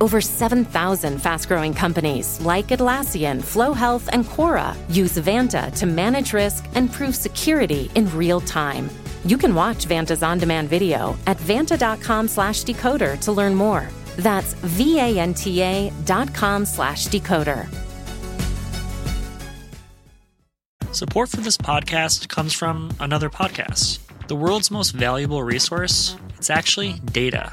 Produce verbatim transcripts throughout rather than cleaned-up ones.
Over seven thousand fast-growing companies like Atlassian, Flow Health, and Quora use Vanta to manage risk and prove security in real time. You can watch Vanta's on-demand video at vanta.com slash decoder to learn more. That's V-A-N-T-A dot com slash decoder. Support for this podcast comes from another podcast. The world's most valuable resource, it's actually data.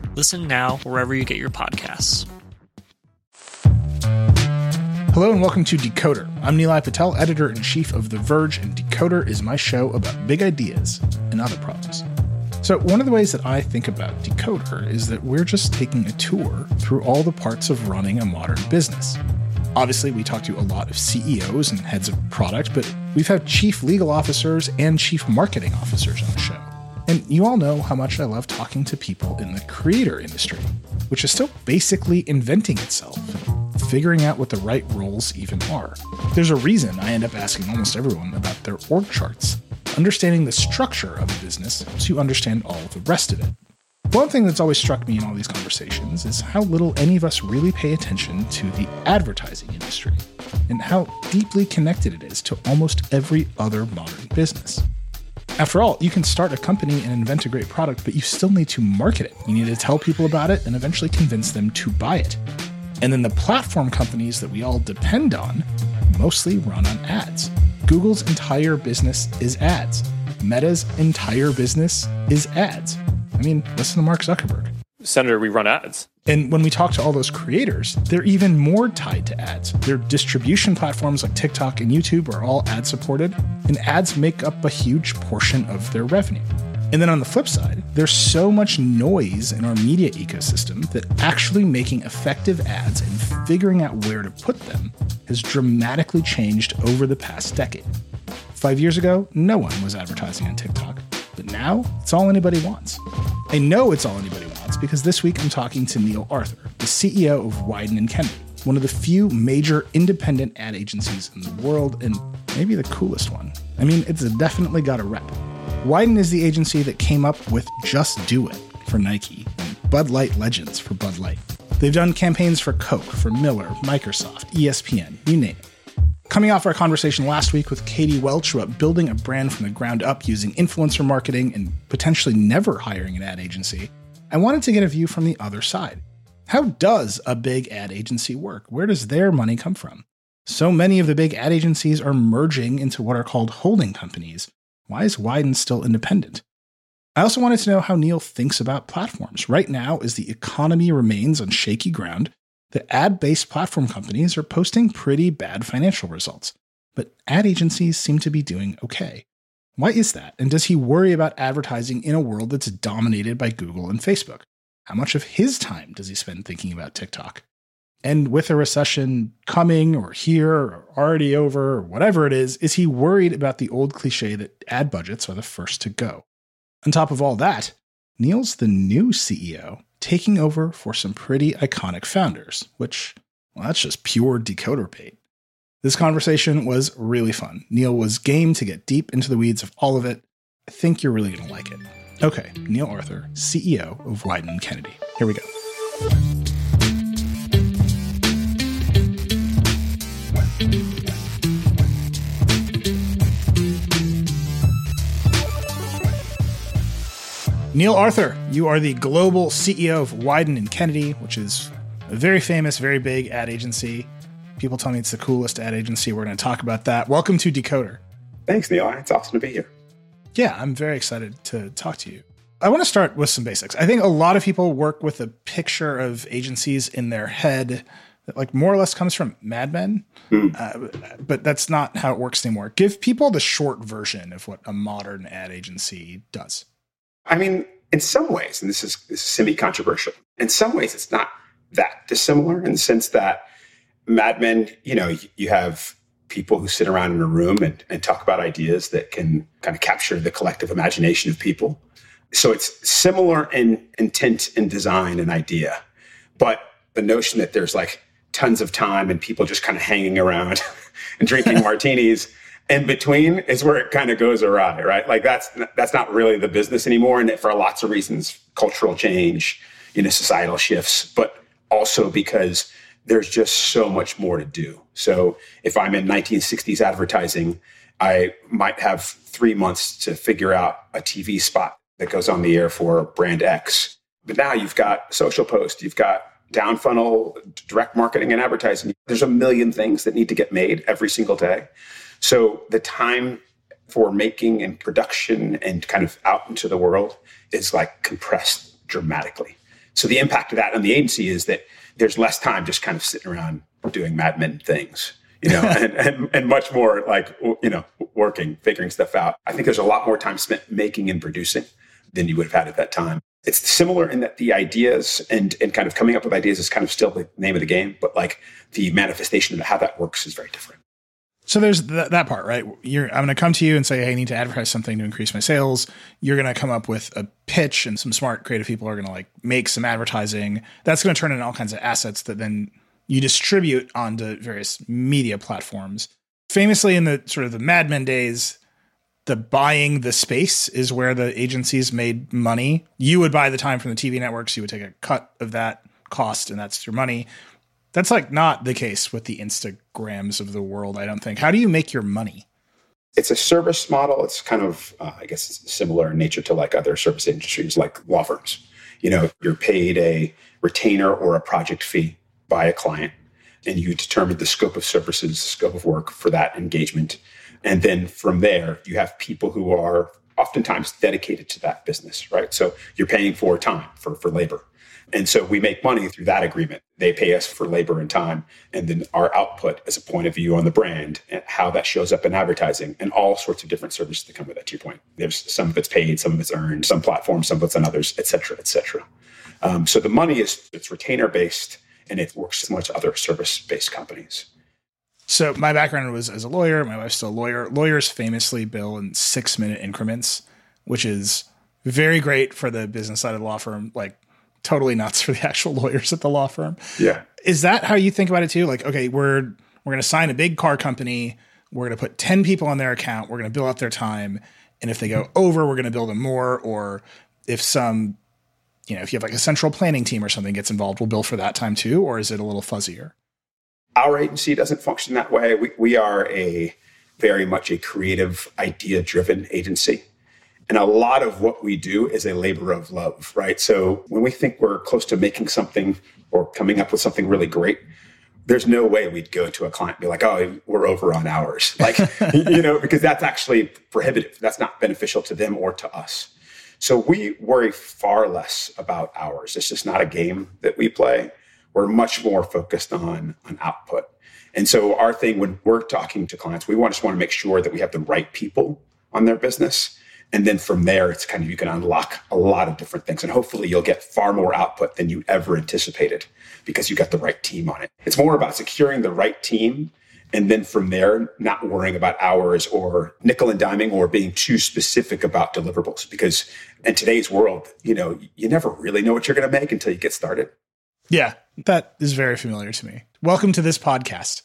Listen now wherever you get your podcasts. Hello and welcome to Decoder. I'm Nilay Patel, editor-in-chief of The Verge, and Decoder is my show about big ideas and other problems. So one of the ways that I think about Decoder is that we're just taking a tour through all the parts of running a modern business. Obviously, we talk to a lot of C E Os and heads of product, but we've had chief legal officers and chief marketing officers on the show. And you all know how much I love talking to people in the creator industry, which is still basically inventing itself, figuring out what the right roles even are. There's a reason I end up asking almost everyone about their org charts, understanding the structure of a business so you understand all the rest of it. One thing that's always struck me in all these conversations is how little any of us really pay attention to the advertising industry and how deeply connected it is to almost every other modern business. After all, you can start a company and invent a great product, but you still need to market it. You need to tell people about it and eventually convince them to buy it. And then the platform companies that we all depend on mostly run on ads. Google's entire business is ads. Meta's entire business is ads. I mean, listen to Mark Zuckerberg. Senator, we run ads. And when we talk to all those creators, they're even more tied to ads. Their distribution platforms like TikTok and YouTube are all ad supported, and ads make up a huge portion of their revenue. And then on the flip side, there's so much noise in our media ecosystem that actually making effective ads and figuring out where to put them has dramatically changed over the past decade. Five years ago, no one was advertising on TikTok, but now it's all anybody wants. I know it's all anybody wants because this week I'm talking to Neal Arthur, the C E O of Wieden and Kennedy, one of the few major independent ad agencies in the world, and maybe the coolest one. I mean, it's definitely got a rep. Wieden is the agency that came up with Just Do It for Nike and Bud Light Legends for Bud Light. They've done campaigns for Coke, for Miller, Microsoft, E S P N, you name it. Coming off our conversation last week with Katie Welch about building a brand from the ground up using influencer marketing and potentially never hiring an ad agency, I wanted to get a view from the other side. How does a big ad agency work? Where does their money come from? So many of the big ad agencies are merging into what are called holding companies. Why is Wieden still independent? I also wanted to know how Neal thinks about platforms. Right now, as the economy remains on shaky ground, the ad-based platform companies are posting pretty bad financial results, but ad agencies seem to be doing okay. Why is that? And does he worry about advertising in a world that's dominated by Google and Facebook? How much of his time does he spend thinking about TikTok? And with a recession coming or here or already over or whatever it is, is he worried about the old cliche that ad budgets are the first to go? On top of all that, Neal's the new C E O, taking over for some pretty iconic founders, which, well, that's just pure Decoder bait. This conversation was really fun. Neal was game to get deep into the weeds of all of it. I think you're really going to like it. Okay, Neal Arthur, C E O of Wieden and Kennedy. Here we go. Neal Arthur, you are the global C E O of Wieden and Kennedy, which is a very famous, very big ad agency. People tell me it's the coolest ad agency. We're going to talk about that. Welcome to Decoder. Thanks, Neal. It's awesome to be here. Yeah, I'm very excited to talk to you. I want to start with some basics. I think a lot of people work with a picture of agencies in their head that like more or less comes from Mad Men, mm. uh, but that's not how it works anymore. Give people the short version of what a modern ad agency does. I mean, in some ways, and this is, this is semi-controversial, in some ways it's not that dissimilar in the sense that Mad Men, you know, you have people who sit around in a room and, and talk about ideas that can kind of capture the collective imagination of people. So it's similar in intent and design and idea, but the notion that there's like tons of time and people just kind of hanging around and drinking martinis in between is where it kind of goes awry, right? Like that's that's not really the business anymore, and for lots of reasons, cultural change, you know, societal shifts, but also because there's just so much more to do. So if I'm in nineteen sixties advertising, I might have three months to figure out a T V spot that goes on the air for brand X. But now you've got social posts, you've got down funnel, direct marketing and advertising. There's a million things that need to get made every single day. So the time for making and production and kind of out into the world is like compressed dramatically. So the impact of that on the agency is that there's less time just kind of sitting around doing Mad Men things, you know, and, and, and much more like, you know, working, figuring stuff out. I think there's a lot more time spent making and producing than you would have had at that time. It's similar in that the ideas and, and kind of coming up with ideas is kind of still the name of the game, but like the manifestation of how that works is very different. So there's th- that part, right? You're, I'm going to come to you and say, hey, I need to advertise something to increase my sales. You're going to come up with a pitch, and some smart creative people are going to like make some advertising. That's going to turn into all kinds of assets that then you distribute onto various media platforms. Famously in the sort of the Mad Men days, the buying the space is where the agencies made money. You would buy the time from the T V networks. You would take a cut of that cost, and that's your money. That's like not the case with the Instagrams of the world, I don't think. How do you make your money? It's a service model. It's kind of, uh, I guess, it's similar in nature to like other service industries like law firms. You know, you're paid a retainer or a project fee by a client, and you determine the scope of services, the scope of work for that engagement. And then from there, you have people who are oftentimes dedicated to that business, right? So you're paying for time, for, for labor. And so we make money through that agreement. They pay us for labor and time, and then our output as a point of view on the brand and how that shows up in advertising and all sorts of different services that come with that, to your point. There's some of it's paid, some of it's earned, some platforms, some of it's on others, et cetera, et cetera. Um, so the money is it's retainer-based, and it works similar to other service-based companies. So my background was as a lawyer. My wife's still a lawyer. Lawyers famously bill in six-minute increments, which is very great for the business side of the law firm, like totally nuts for the actual lawyers at the law firm. Yeah. Is that how you think about it too? Like, okay, we're we're going to sign a big car company. We're going to put ten people on their account. We're going to bill out their time. And if they go over, we're going to bill them more. Or if some, you know, if you have like a central planning team or something gets involved, we'll bill for that time too. Or is it a little fuzzier? Our agency doesn't function that way. We we are a very much a creative, idea-driven agency. And a lot of what we do is a labor of love, right? So when we think we're close to making something or coming up with something really great, there's no way we'd go to a client and be like, oh, we're over on hours. Like, you know, because that's actually prohibitive. That's not beneficial to them or to us. So we worry far less about hours. It's just not a game that we play. We're much more focused on, on output. And so our thing, when we're talking to clients, we want, just want to make sure that we have the right people on their business. And then from there, it's kind of, you can unlock a lot of different things. And hopefully you'll get far more output than you ever anticipated because you got the right team on it. It's more about securing the right team. And then from there, not worrying about hours or nickel and diming or being too specific about deliverables. Because in today's world, you know, you never really know what you're going to make until you get started. Yeah, that is very familiar to me. Welcome to this podcast.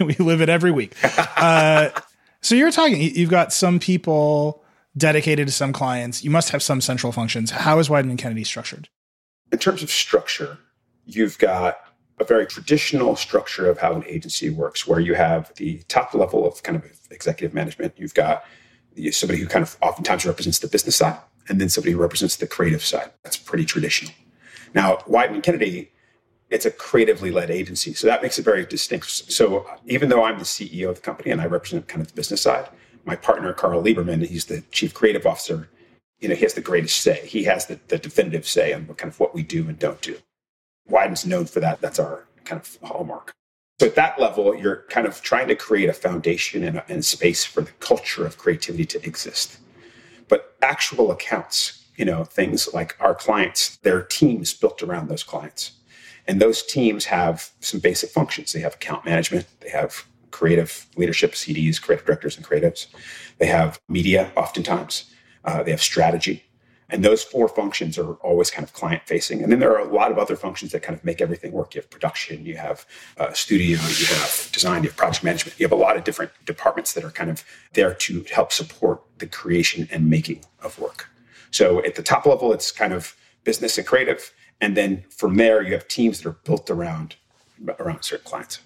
We live it every week. Uh, so you're talking, you've got some people dedicated to some clients. You must have some central functions. How is Wieden plus Kennedy structured? In terms of structure, you've got a very traditional structure of how an agency works, where you have the top level of kind of executive management. You've got somebody who kind of oftentimes represents the business side, and then somebody who represents the creative side. That's pretty traditional. Now, Wieden plus Kennedy It's a creatively led agency. So that makes it very distinct. So even though I'm the C E O of the company and I represent kind of the business side, my partner, Carl Lieberman, he's the chief creative officer. You know, he has the greatest say. He has the, the definitive say on what kind of what we do and don't do. Widen's known for that. That's our kind of hallmark. So at that level, you're kind of trying to create a foundation and, and space for the culture of creativity to exist. But actual accounts, you know, things like our clients, their teams built around those clients. And those teams have some basic functions. They have account management. They have creative leadership, C Ds, creative directors and creatives. They have media oftentimes. Uh, they have strategy. And those four functions are always kind of client-facing. And then there are a lot of other functions that kind of make everything work. You have production, you have uh, studio, you have design, you have project management. You have a lot of different departments that are kind of there to help support the creation and making of work. So at the top level, it's kind of business and creative. And then from there, you have teams that are built around around certain clients.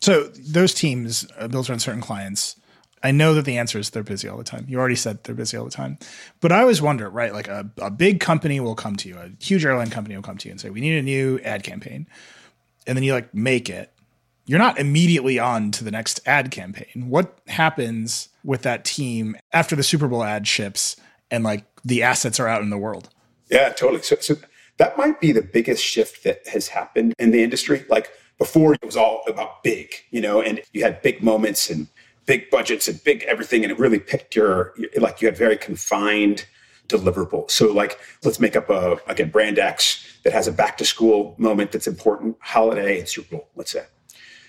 So those teams are built around certain clients. I know that the answer is they're busy all the time. You already said they're busy all the time. But I always wonder, right, like a, a big company will come to you, a huge airline company will come to you and say, we need a new ad campaign. And then you like make it. You're not immediately on to the next ad campaign. What happens with that team after the Super Bowl ad ships and like the assets are out in the world? Yeah, totally. So, so that might be the biggest shift that has happened in the industry. Like before it was all about big, you know, and you had big moments and big budgets and big everything, and it really picked your, like you had very confined deliverables. So like, let's make up a, again, brand X that has a back to school moment that's important, holiday and Super Bowl, let's say.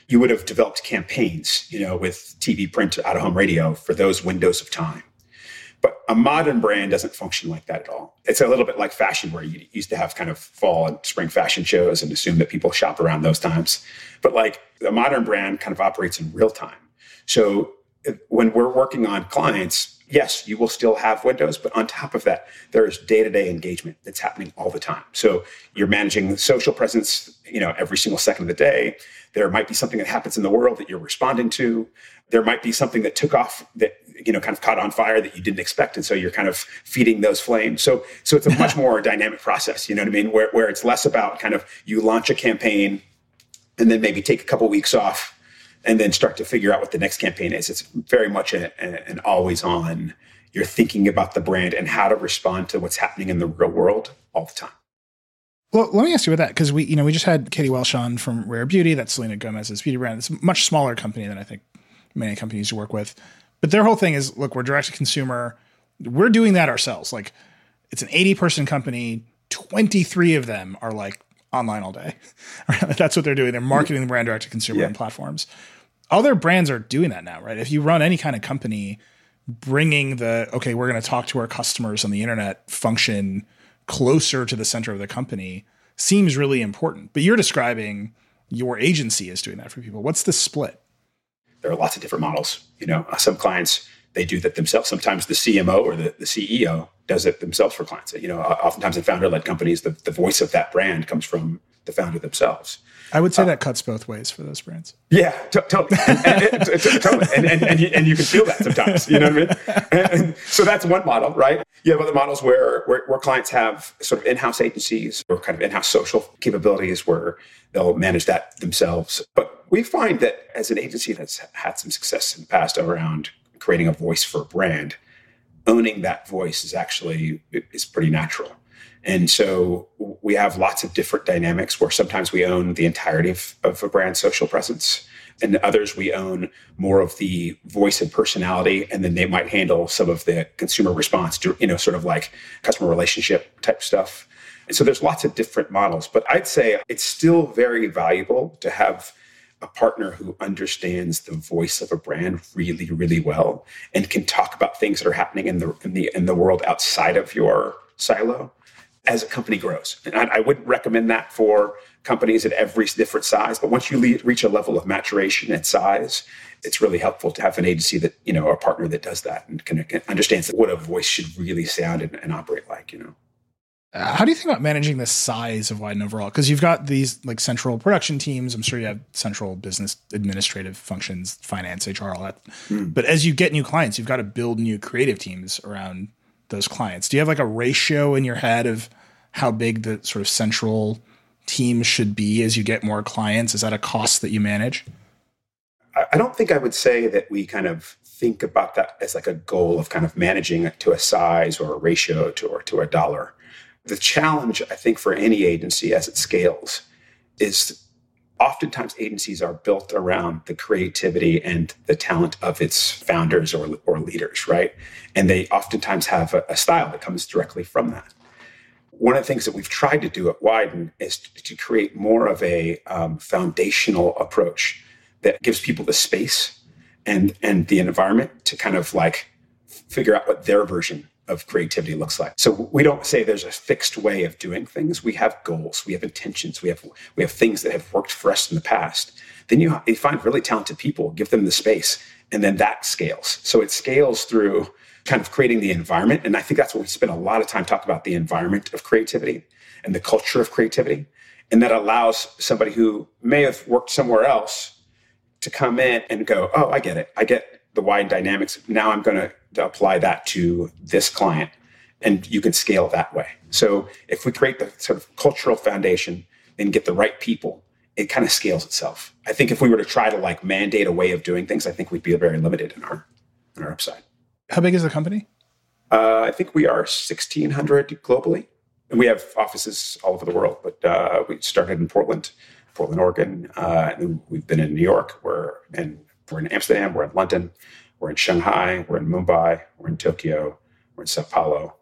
You would have developed campaigns, you know, with T V, print, out of home radio for those windows of time. But a modern brand doesn't function like that at all. It's a little bit like fashion where you used to have kind of fall and spring fashion shows and assume that people shop around those times. But like a modern brand kind of operates in real time. So when we're working on clients, yes, you will still have windows, but on top of that, there is day-to-day engagement that's happening all the time. So you're managing the social presence, you know, every single second of the day. There might be something that happens in the world that you're responding to. There might be something that took off that, you know, kind of caught on fire that you didn't expect. And so you're kind of feeding those flames. So so it's a much more dynamic process, you know what I mean? Where where it's less about kind of you launch a campaign and then maybe take a couple weeks off and then start to figure out what the next campaign is. It's very much a, a, an always on. You're thinking about the brand and how to respond to what's happening in the real world all the time. Well, let me ask you about that, because we, you know, we just had Katie Welch on from Rare Beauty. That's Selena Gomez's beauty brand. It's a much smaller company than I think many companies you work with. But their whole thing is, look, we're direct to consumer. We're doing that ourselves. Like, it's an eighty person company. twenty-three of them are like online all day. That's what they're doing. They're marketing the brand direct to consumer yeah. and platforms. Other brands are doing that now, right? If you run any kind of company, bringing the, okay, we're going to talk to our customers on the internet function closer to the center of the company seems really important. But you're describing your agency is doing that for people. What's the split? There are lots of different models. You know, some clients, they do that themselves. Sometimes the C M O or the, the C E O does it themselves for clients. You know, oftentimes in founder-led companies, the, the voice of that brand comes from the founder themselves. I would say uh, that cuts both ways for those brands. Yeah, totally. And you can feel that sometimes, you know what I mean? And, and so that's one model, right? You have other models where, where, where clients have sort of in-house agencies or kind of in-house social capabilities where they'll manage that themselves. But we find that as an agency that's had some success in the past around creating a voice for a brand, owning that voice is actually is pretty natural. And so we have lots of different dynamics where sometimes we own the entirety of, of a brand's social presence, and others we own more of the voice and personality, and then they might handle some of the consumer response to, you know, sort of like customer relationship type stuff. And so there's lots of different models, but I'd say it's still very valuable to have a partner who understands the voice of a brand really, really well and can talk about things that are happening in the in the, in the world outside of your silo as a company grows. And I, I wouldn't recommend that for companies at every different size, but once you le- reach a level of maturation and size, it's really helpful to have an agency that, you know, a partner that does that and can, can understands what a voice should really sound and, and operate like, you know. Uh, how do you think about managing the size of Wieden overall? Because you've got these like central production teams. I'm sure you have central business administrative functions, finance, H R, all that. Mm. But as you get new clients, you've got to build new creative teams around those clients. Do you have like a ratio in your head of how big the sort of central teams should be as you get more clients? Is that a cost that you manage? I don't think I would say that we kind of think about that as like a goal of kind of managing to a size or a ratio to, or to a dollar. The challenge, I think, for any agency as it scales is oftentimes agencies are built around the creativity and the talent of its founders or, or leaders, right? And they oftentimes have a, a style that comes directly from that. One of the things that we've tried to do at Wieden is to, to create more of a um, foundational approach that gives people the space and and the environment to kind of like figure out what their version of creativity looks like. So we don't say there's a fixed way of doing things. We have goals, we have intentions, we have we have things that have worked for us in the past. Then you, you find really talented people, give them the space, and then that scales. So it scales through kind of creating the environment. And I think that's what we spend a lot of time talking about, the environment of creativity and the culture of creativity. And that allows somebody who may have worked somewhere else to come in and go, oh, I get it. I get the wide dynamics. Now I'm going to apply that to this client. And you can scale that way. So if we create the sort of cultural foundation and get the right people, it kind of scales itself. I think if we were to try to like mandate a way of doing things, I think we'd be very limited in our, in our upside. How big is the company? Uh, I think we are sixteen hundred globally. And we have offices all over the world, but uh, we started in Portland. Portland, Oregon, uh, and we've been in New York, we're in, we're in Amsterdam, we're in London, we're in Shanghai, we're in Mumbai, we're in Tokyo, we're in Sao Paulo.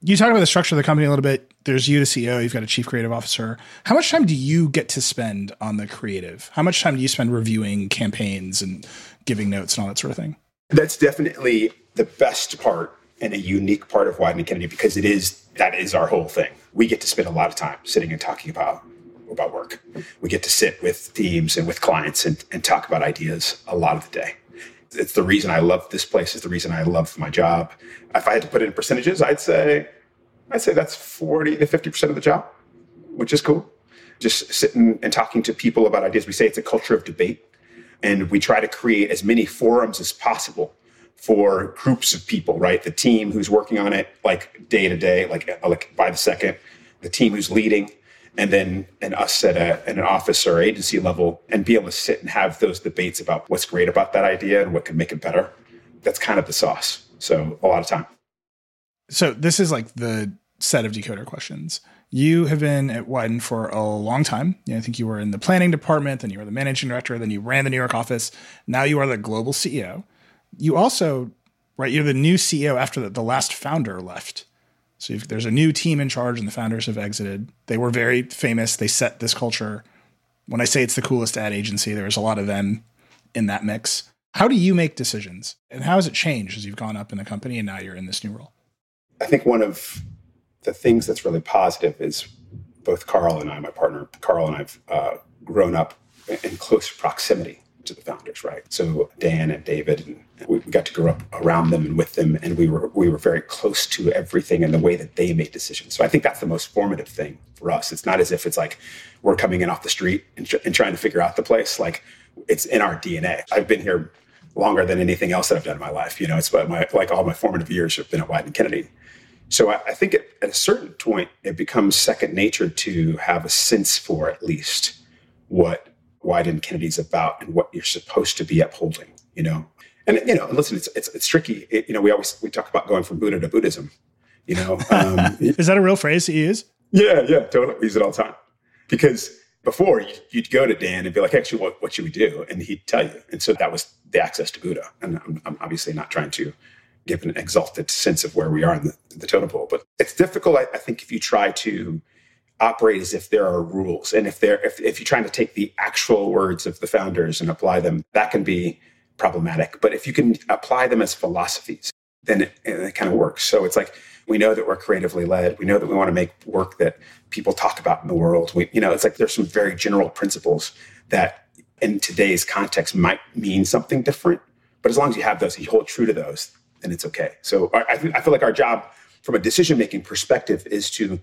You talk about the structure of the company a little bit. There's you, the C E O, you've got a chief creative officer. How much time do you get to spend on the creative? How much time do you spend reviewing campaigns and giving notes and all that sort of thing? That's definitely the best part and a unique part of Wieden+Kennedy because it is that is our whole thing. We get to spend a lot of time sitting and talking about about work. We get to sit with teams and with clients and, and talk about ideas a lot of the day. It's the reason I love this place. It's the reason I love my job. If I had to put it in percentages, I'd say I'd say that's forty to fifty percent of the job, which is cool. Just sitting and talking to people about ideas. We say it's a culture of debate, and we try to create as many forums as possible for groups of people, right? The team who's working on it like day to day, like like by the second, the team who's leading, and then and us at, a, at an office or agency level, and be able to sit and have those debates about what's great about that idea and what can make it better. That's kind of the sauce. So a lot of time. So this is like the set of Decoder questions. You have been at Wieden for a long time. You know, I think you were in the planning department, then you were the managing director, then you ran the New York office. Now you are the global C E O. You also, right, you're the new C E O after the, the last founder left. So if there's a new team in charge and the founders have exited. They were very famous. They set this culture. When I say it's the coolest ad agency, there's a lot of them in that mix. How do you make decisions? And how has it changed as you've gone up in the company and now you're in this new role? I think one of the things that's really positive is both Carl and I, my partner, Carl and I have uh, grown up in close proximity to the founders, right? So Dan and David and we got to grow up around them and with them, and we were we were very close to everything and the way that they made decisions. So I think that's the most formative thing for us. It's not as if it's like we're coming in off the street and, tr- and trying to figure out the place. Like it's in our D N A. I've been here longer than anything else that I've done in my life. You know, it's my, like all my formative years have been at Wieden+Kennedy. So I, I think it, at a certain point, it becomes second nature to have a sense for at least what Wieden+Kennedy's about and what you're supposed to be upholding, you know? And, you know, listen, it's it's, it's tricky. It, you know, we always we talk about going from Buddha to Buddhism, you know. Um, Is that a real phrase that you use? Yeah, yeah, totally. We use it all the time. Because before, you'd, you'd go to Dan and be like, actually, what, what should we do? And he'd tell you. And so that was the access to Buddha. And I'm, I'm obviously not trying to give an exalted sense of where we are in the, the totem pole. But it's difficult, I, I think, if you try to operate as if there are rules. And if, there, if, if you're trying to take the actual words of the founders and apply them, that can be problematic. But if you can apply them as philosophies, then it, it kind of works. So it's like, we know that we're creatively led. We know that we want to make work that people talk about in the world. We, you know, it's like there's some very general principles that in today's context might mean something different. But as long as you have those, you hold true to those, then it's okay. So I, I feel like our job from a decision-making perspective is to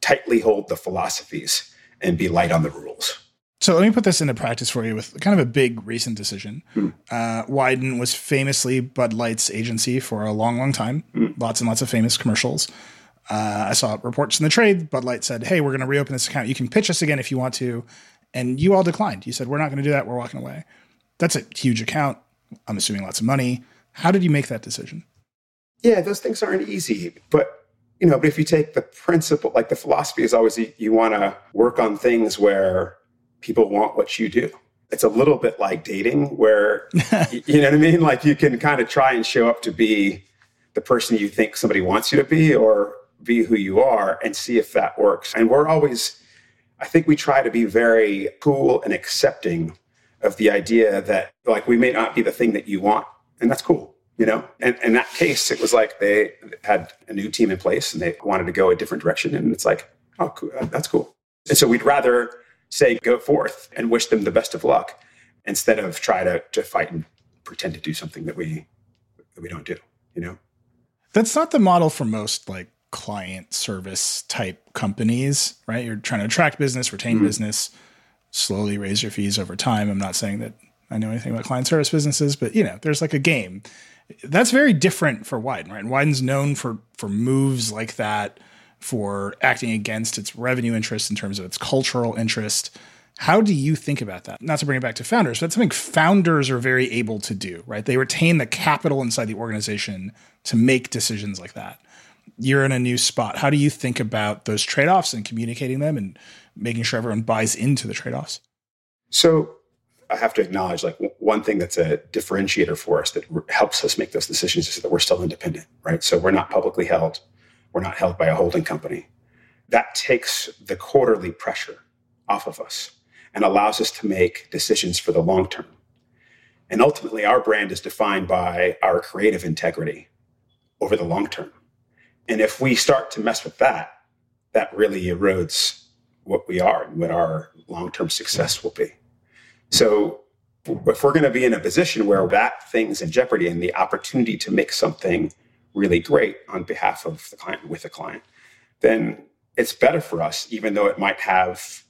tightly hold the philosophies and be light on the rules. So let me put this into practice for you with kind of a big recent decision. Mm. Uh, Wieden was famously Bud Light's agency for a long, long time. Mm. Lots and lots of famous commercials. Uh, I saw reports in the trade. Bud Light said, hey, we're going to reopen this account. You can pitch us again if you want to. And you all declined. You said, we're not going to do that. We're walking away. That's a huge account. I'm assuming lots of money. How did you make that decision? Yeah, those things aren't easy. But, you know, but if you take the principle, like the philosophy is always you, you want to work on things where people want what you do. It's a little bit like dating where, you know what I mean? Like you can kind of try and show up to be the person you think somebody wants you to be or be who you are and see if that works. And we're always, I think we try to be very cool and accepting of the idea that like we may not be the thing that you want. And that's cool, you know? And in that case, it was like they had a new team in place and they wanted to go a different direction. And it's like, oh, cool. That's cool. And so we'd rather say, go forth and wish them the best of luck instead of try to, to fight and pretend to do something that we that we don't do, you know? That's not the model for most like client service type companies, right? You're trying to attract business, retain mm-hmm. business, slowly raise your fees over time. I'm not saying that I know anything about client service businesses, but you know, there's like a game. That's very different for Wieden, right? And Wieden's known for for moves like that, for acting against its revenue interest in terms of its cultural interest. How do you think about that? Not to bring it back to founders, but that's something founders are very able to do, right? They retain the capital inside the organization to make decisions like that. You're in a new spot. How do you think about those trade-offs and communicating them and making sure everyone buys into the trade-offs? So I have to acknowledge like one thing that's a differentiator for us that helps us make those decisions is that we're still independent, right? So we're not publicly held. We're not held by a holding company. That takes the quarterly pressure off of us and allows us to make decisions for the long term. And ultimately, our brand is defined by our creative integrity over the long term. And if we start to mess with that, that really erodes what we are and what our long-term success will be. So if we're going to be in a position where that thing's in jeopardy and the opportunity to make something really great on behalf of the client with the client, then it's better for us, even though it might have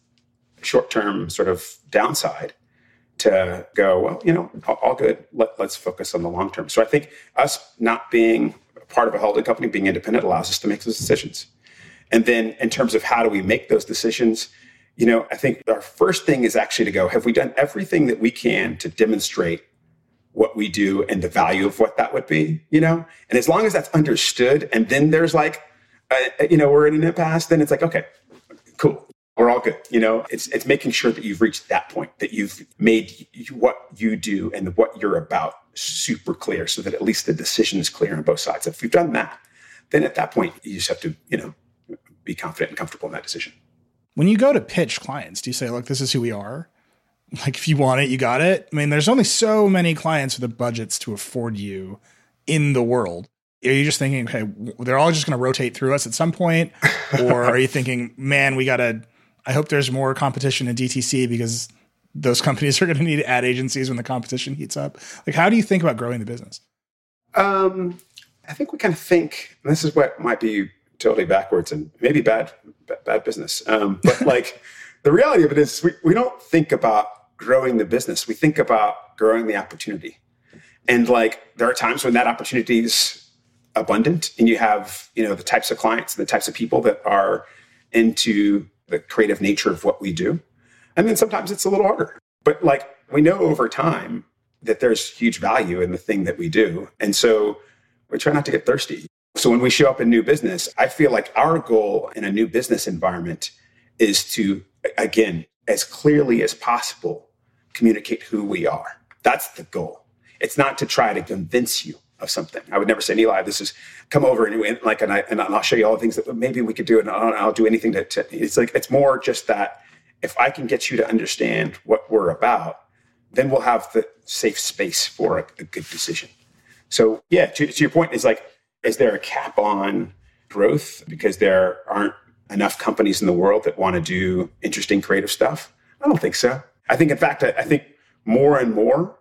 short-term sort of downside, to go, well, you know, all good. Let, let's focus on the long term. So I think us not being part of a holding company, being independent, allows us to make those decisions. And then in terms of how do we make those decisions, you know, I think our first thing is actually to go, have we done everything that we can to demonstrate what we do and the value of what that would be, you know? And as long as that's understood, and then there's like, uh, you know, we're in an impasse, then it's like, okay, cool. We're all good. You know, it's it's making sure that you've reached that point, that you've made what you do and what you're about super clear so that at least the decision is clear on both sides. If you've done that, then at that point, you just have to, you know, be confident and comfortable in that decision. When you go to pitch clients, do you say, look, this is who we are? Like, if you want it, you got it. I mean, there's only so many clients with the budgets to afford you in the world. Are you just thinking, okay, they're all just going to rotate through us at some point? Or are you thinking, man, we got to, I hope there's more competition in D T C because those companies are going to need ad agencies when the competition heats up. Like, how do you think about growing the business? Um, I think we kind of think, and this is what might be totally backwards and maybe bad, bad business. Um, but like the reality of it is we, we don't think about growing the business. We think about growing the opportunity. And like, there are times when that opportunity is abundant and you have, you know, the types of clients and the types of people that are into the creative nature of what we do. And then sometimes it's a little harder. But like we know over time that there's huge value in the thing that we do. And so we try not to get thirsty. So when we show up in new business, I feel like our goal in a new business environment is to, again, as clearly as possible, communicate who we are. That's the goal. It's not to try to convince you of something. I would never say, Nilay, this is come over and like, and, I, and I'll show you all the things that maybe we could do, and I'll, I'll do anything to, to, it's like, it's more just that if I can get you to understand what we're about, then we'll have the safe space for a, a good decision. So yeah, to, to your point is like, is there a cap on growth? Because there aren't enough companies in the world that want to do interesting creative stuff? I don't think so. I think, in fact, I, I think more and more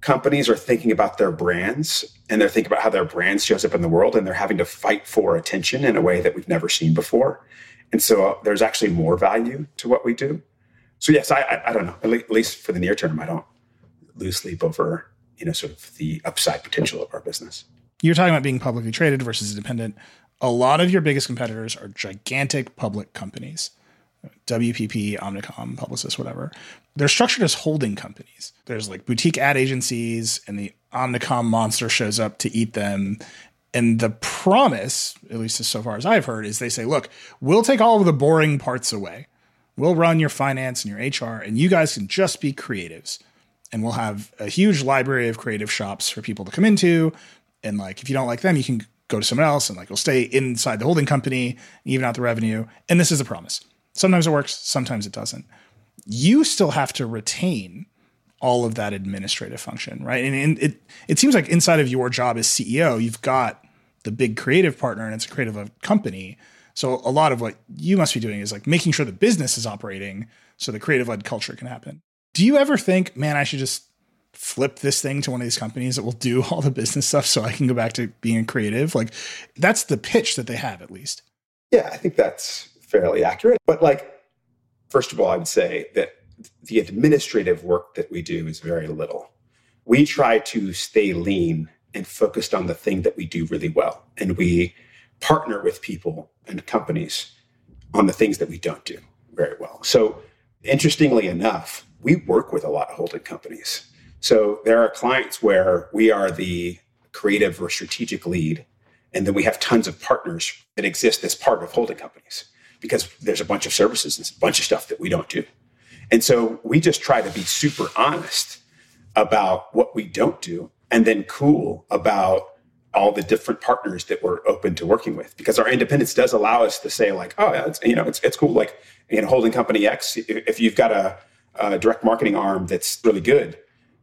companies are thinking about their brands and they're thinking about how their brand shows up in the world, and they're having to fight for attention in a way that we've never seen before. And so uh, there's actually more value to what we do. So yes, I, I, I don't know, at, le- at least for the near term, I don't lose sleep over, you know, sort of the upside potential of our business. You're talking about being publicly traded versus independent. a lot of your biggest competitors are gigantic public companies. W P P, Omnicom, Publicis, whatever. They're structured as holding companies. There's like boutique ad agencies, and the Omnicom monster shows up to eat them. And the promise, at least as so far as I've heard, is they say, look, we'll take all of the boring parts away. We'll run your finance and your H R, and you guys can just be creatives. And we'll have a huge library of creative shops for people to come into. And like, if you don't like them, you can go to someone else, and like, we'll stay inside the holding company, even out the revenue. And this is the promise. Sometimes it works. Sometimes it doesn't. You still have to retain all of that administrative function, right? And, and it, it seems like inside of your job as C E O, you've got the big creative partner, and it's a creative company. So a lot of what you must be doing is like making sure the business is operating so the creative-led culture can happen. Do you ever think, man, I should just flip this thing to one of these companies that will do all the business stuff so I can go back to being creative? Like, that's the pitch that they have, at least. Yeah, I think that's fairly accurate. But like, first of all, I would say that the administrative work that we do is very little. We try to stay lean and focused on the thing that we do really well. And we partner with people and companies on the things that we don't do very well. So interestingly enough, we work with a lot of holding companies. So there are clients where we are the creative or strategic lead, and then we have tons of partners that exist as part of holding companies because there's a bunch of services and a bunch of stuff that we don't do. And so we just try to be super honest about what we don't do, and then cool about all the different partners that we're open to working with, because our independence does allow us to say like, oh, yeah, it's, you know, it's it's cool. Like in holding company X, if you've got a, a direct marketing arm that's really good,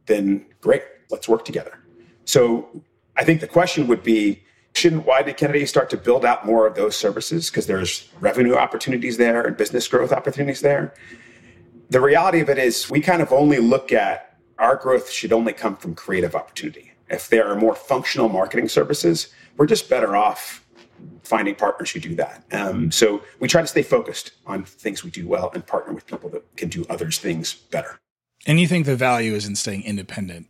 then great, let's work together. So I think the question would be, shouldn't Wieden+Kennedy start to build out more of those services? Because there's revenue opportunities there and business growth opportunities there. The reality of it is we kind of only look at our growth should only come from creative opportunity. If there are more functional marketing services, we're just better off finding partners who do that. Um, so we try to stay focused on things we do well and partner with people that can do others things better. And you think the value is in staying independent?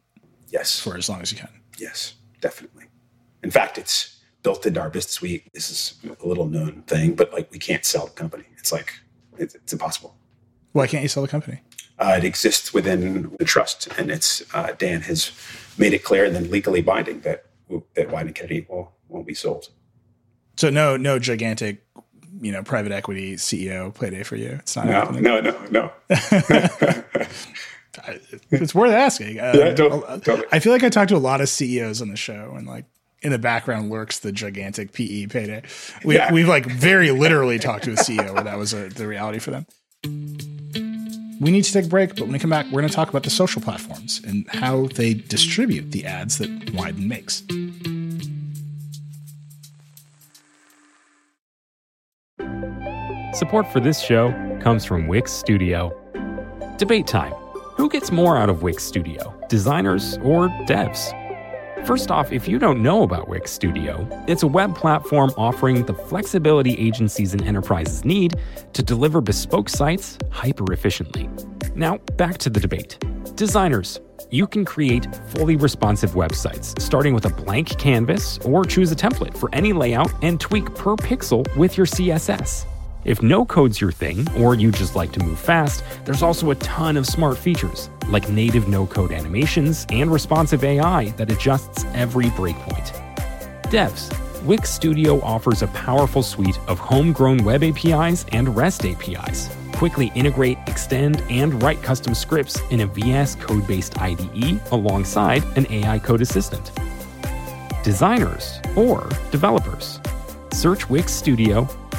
Yes. For as long as you can? Yes, definitely. In fact, it's built into our business. We, this is a little known thing, but like we can't sell the company. It's like, it's, it's impossible. Why can't you sell the company? Uh, it exists within the trust, and it's uh, Dan has made it clear and then legally binding that that Wieden+Kennedy will, won't be sold. So no, no gigantic, you know, private equity C E O play day for you. It's not no, happening. No, no, no. It's worth asking. Uh, yeah, don't, don't. I feel like I talked to a lot of C E Os on the show, and like in the background lurks the gigantic P E payday. We, yeah. We've like very literally talked to a C E O where that was a, the reality for them. We need to take a break, but when we come back, we're going to talk about the social platforms and how they distribute the ads that Wieden makes. Support for this show comes from Wix Studio. Debate time. Who gets more out of Wix Studio, designers or devs? First off, if you don't know about Wix Studio, it's a web platform offering the flexibility agencies and enterprises need to deliver bespoke sites hyper-efficiently. Now, back to the debate. Designers, you can create fully responsive websites, starting with a blank canvas or choose a template for any layout and tweak per pixel with your C S S. If no-code's your thing, or you just like to move fast, there's also a ton of smart features, like native no-code animations and responsive A I that adjusts every breakpoint. Devs, Wix Studio offers a powerful suite of homegrown web A P Is and REST A P Is. Quickly integrate, extend, and write custom scripts in a V S Code-based I D E alongside an A I code assistant. Designers or developers, search Wix Studio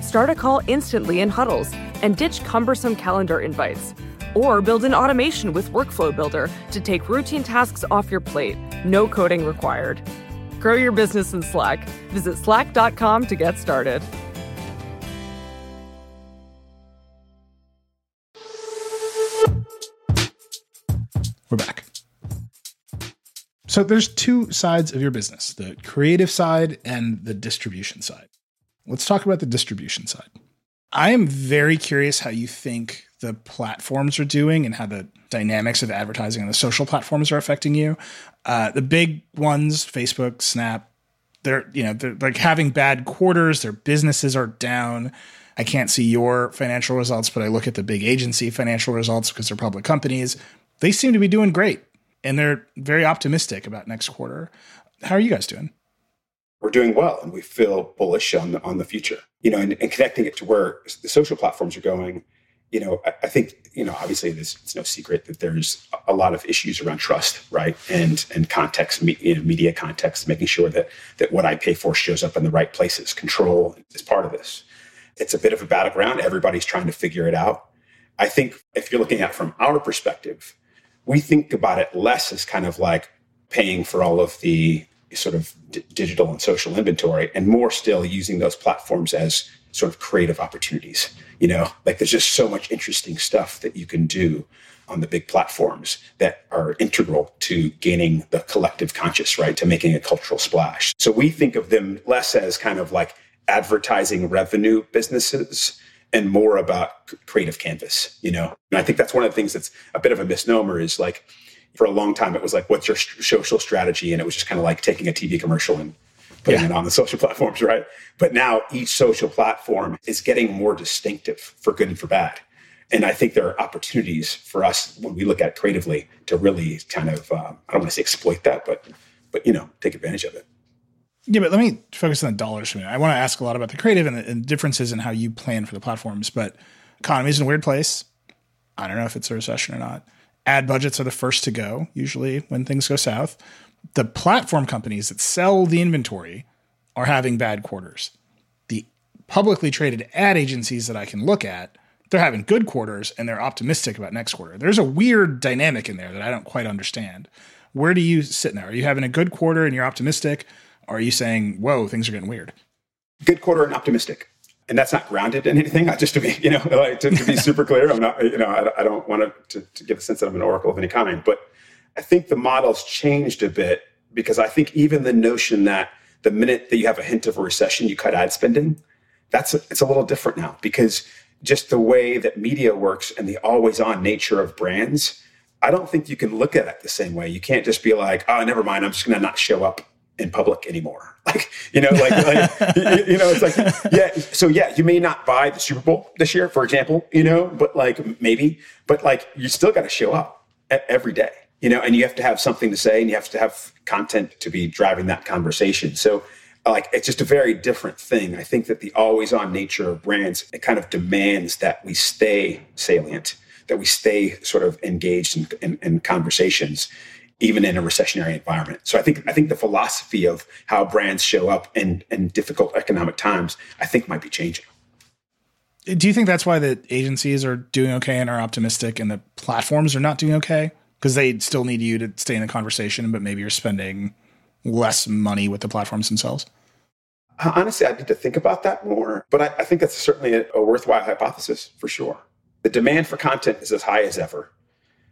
Start a call instantly in huddles and ditch cumbersome calendar invites. Or build an automation with Workflow Builder to take routine tasks off your plate. No coding required. Grow your business in Slack. Visit slack dot com to get started. We're back. So there's two sides of your business, the creative side and the distribution side. Let's talk about the distribution side. I am very curious how you think the platforms are doing and how the dynamics of advertising and the social platforms are affecting you. Uh, the big ones, Facebook, Snap, they're, you know, they're like having bad quarters. Their businesses are down. I can't see your financial results, but I look at the big agency financial results because they're public companies. They seem to be doing great, and they're very optimistic about next quarter. How are you guys doing? We're doing well, and we feel bullish on the, on the future. You know, and, and connecting it to where the social platforms are going, you know, I, I think, you know, obviously this, it's no secret that there's a lot of issues around trust, right? And and context, me, you know, media context, making sure that that what I pay for shows up in the right places. Control is part of this. It's a bit of a battleground. Everybody's trying to figure it out. I think if you're looking at it from our perspective, we think about it less as kind of like paying for all of the sort of d- digital and social inventory, and more still using those platforms as sort of creative opportunities. You know, like there's just so much interesting stuff that you can do on the big platforms that are integral to gaining the collective conscious, right, to making a cultural splash. So we think of them less as kind of like advertising revenue businesses and more about creative canvas, you know? And I think that's one of the things that's a bit of a misnomer is like, for a long time, it was like, what's your st- social strategy? And it was just kind of like taking a T V commercial and putting yeah. it on the social platforms, right? But now each social platform is getting more distinctive for good and for bad. And I think there are opportunities for us when we look at it creatively to really kind of, um, I don't want to say exploit that, but, but you know, take advantage of it. Yeah, but let me focus on the dollars for a minute. I want to ask a lot about the creative and the and differences in how you plan for the platforms, but economy is in a weird place. I don't know if it's a recession or not. Ad budgets are the first to go, usually, when things go south. The platform companies that sell the inventory are having bad quarters. The publicly traded ad agencies that I can look at, they're having good quarters, and they're optimistic about next quarter. There's a weird dynamic in there that I don't quite understand. Where do you sit now? Are you having a good quarter and you're optimistic? Are you saying, whoa, things are getting weird? Good quarter and optimistic. And that's not grounded in anything. I just to be, you know, like, to, to be super clear, I'm not, you know, I, I don't want to, to give a sense that I'm an oracle of any kind. But I think the model's changed a bit because I think even the notion that the minute that you have a hint of a recession, you cut ad spending, that's a, it's a little different now because just the way that media works and the always-on nature of brands, I don't think you can look at it the same way. You can't just be like, oh, never mind, I'm just going to not show up in public anymore. Like, you know, like, like you, you know, it's like, yeah. So yeah, you may not buy the Super Bowl this year, for example, you know, but like maybe, but like you still got to show up every day, you know, and you have to have something to say and you have to have content to be driving that conversation. So like, it's just a very different thing. I think that the always on nature of brands, it kind of demands that we stay salient, that we stay sort of engaged in, in, in conversations, even in a recessionary environment. So I think I think the philosophy of how brands show up in, in difficult economic times, I think might be changing. Do you think that's why the agencies are doing okay and are optimistic and the platforms are not doing okay? Because they still need you to stay in the conversation, but maybe you're spending less money with the platforms themselves? Honestly, I need to think about that more. But I, I think that's certainly a, a worthwhile hypothesis for sure. The demand for content is as high as ever.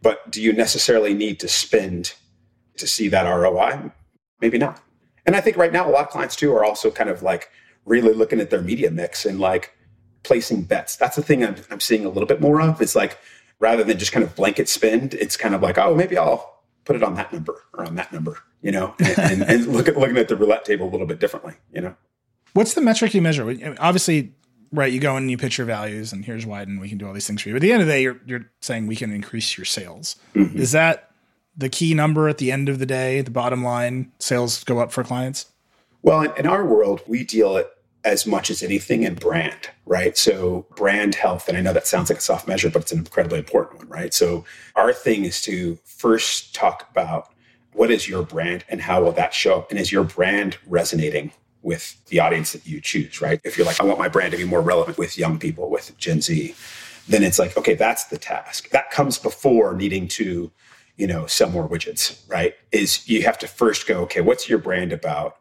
But do you necessarily need to spend to see that R O I? Maybe not. And I think right now, a lot of clients too are also kind of like really looking at their media mix and like placing bets. That's the thing I'm, I'm seeing a little bit more of. It's like, rather than just kind of blanket spend, it's kind of like, oh, maybe I'll put it on that number or on that number, you know, and, and, and look at, looking at the roulette table a little bit differently, you know. What's the metric you measure? Obviously, right, you go in and you pitch your values and here's why and we can do all these things for you. But at the end of the day, you're, you're saying we can increase your sales. Mm-hmm. Is that the key number at the end of the day, the bottom line, sales go up for clients? Well, in, in our world, we deal it as much as anything in brand, right? So brand health, and I know that sounds like a soft measure, but it's an incredibly important one, right? So our thing is to first talk about what is your brand and how will that show up? And is your brand resonating with the audience that you choose, right? If you're like, I want my brand to be more relevant with young people, with Gen Z, then it's like, okay, that's the task. That comes before needing to, you know, sell more widgets, right? Is you have to first go, okay, what's your brand about?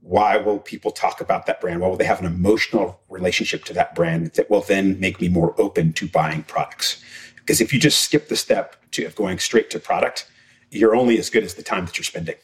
Why will people talk about that brand? Why will they have an emotional relationship to that brand that will then make me more open to buying products? Because if you just skip the step to going straight to product, you're only as good as the time that you're spending.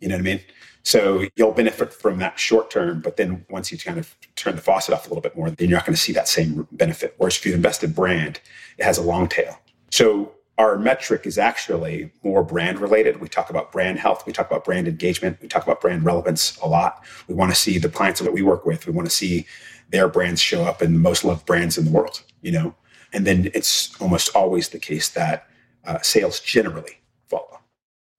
You know what I mean? So you'll benefit from that short term, but then once you kind of turn the faucet off a little bit more, then you're not going to see that same benefit. Whereas if you invest in brand, it has a long tail. So our metric is actually more brand related. We talk about brand health. We talk about brand engagement. We talk about brand relevance a lot. We want to see the clients that we work with. We want to see their brands show up in the most loved brands in the world, you know? And then it's almost always the case that uh, sales generally follow.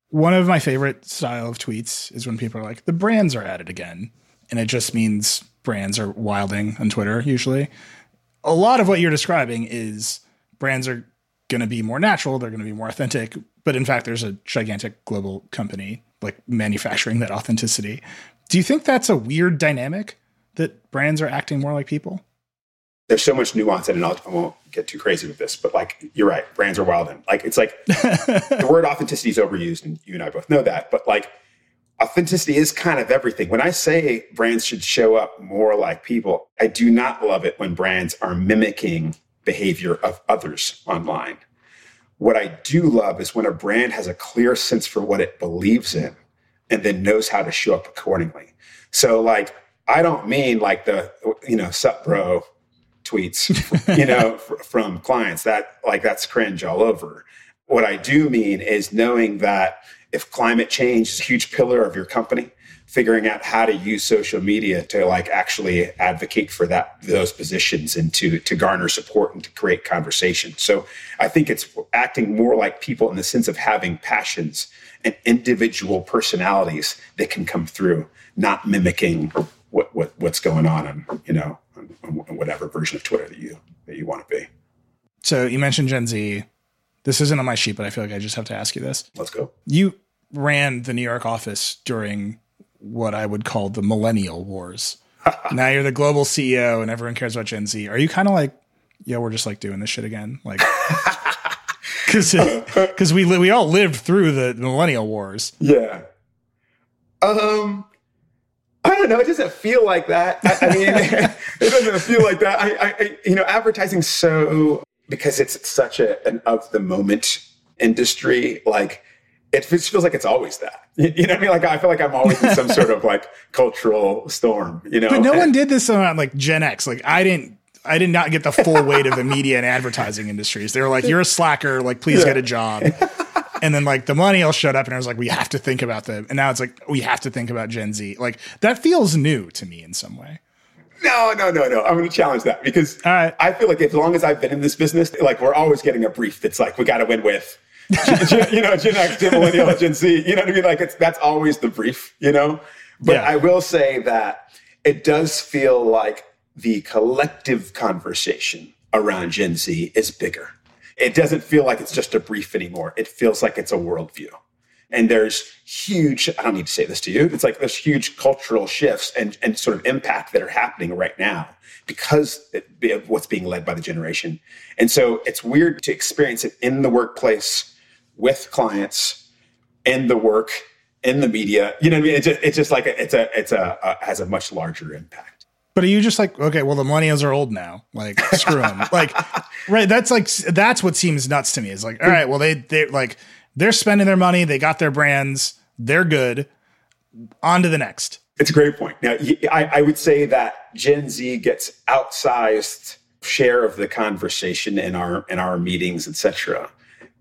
One of my favorite style of tweets is when people are like, the brands are at it again. And it just means brands are wilding on Twitter usually. A lot of what you're describing is brands are going to be more natural. They're going to be more authentic. But in fact, there's a gigantic global company like manufacturing that authenticity. Do you think that's a weird dynamic that brands are acting more like people? There's so much nuance in it. I won't get too crazy with this, but like, you're right. Brands are wild. And like, it's like the word authenticity is overused and you and I both know that, but like authenticity is kind of everything. When I say brands should show up more like people, I do not love it when brands are mimicking behavior of others online. What I do love is when a brand has a clear sense for what it believes in and then knows how to show up accordingly. So like, I don't mean like the, you know, sup bro tweets, you know, from clients that like that's cringe all over. What I do mean is knowing that if climate change is a huge pillar of your company, figuring out how to use social media to like actually advocate for that, those positions and to, to garner support and to create conversation. So I think it's acting more like people in the sense of having passions and individual personalities that can come through, not mimicking what, what what's going on on, you know, on, on whatever version of Twitter that you, that you want to be. So you mentioned Gen Z. This isn't on my sheet, but I feel like I just have to ask you this. Let's go. You ran the New York office during what I would call the millennial wars. Now you're the global C E O and everyone cares about Gen Z. Are you kind of like, yeah, we're just like doing this shit again? Like, cause, cause we, we all lived through the millennial wars. Yeah. Um, I don't know. It doesn't feel like that. I, I mean, it doesn't feel like that. I, I, you know, advertising's so, because it's such a, an of the moment industry, like, it feels like it's always that, you know what I mean? Like, I feel like I'm always in some sort of like cultural storm, you know? But no one did this on like Gen X. Like I didn't, I did not get the full weight of the media and advertising industries. They were like, you're a slacker, like, please yeah. get a job. And then like the millennials showed up and I was like, we have to think about them. And now it's like, we have to think about Gen Z. Like that feels new to me in some way. No, no, no, no. I'm going to challenge that because all right. I feel like as long as I've been in this business, like we're always getting a brief that's like, we got to win with. you know, Gen X, Gen Millennial, Gen Z, you know what I mean? Like, it's, that's always the brief, you know? But yeah. I will say that it does feel like the collective conversation around Gen Z is bigger. It doesn't feel like it's just a brief anymore. It feels like it's a worldview. And there's huge, I don't need to say this to you, it's like there's huge cultural shifts and, and sort of impact that are happening right now because of what's being led by the generation. And so it's weird to experience it in the workplace, with clients, in the work, in the media. You know what I mean? It's just, it's just like, a, it's a, it's a, a, has a much larger impact. But are you just like, okay, well, the millennials are old now. Like, screw them. Like, right. That's like, that's what seems nuts to me is like, all right, well, they, they like, they're spending their money. They got their brands. They're good. On to the next. It's a great point. Now, I, I would say that Gen Z gets outsized share of the conversation in our, in our meetings, et cetera.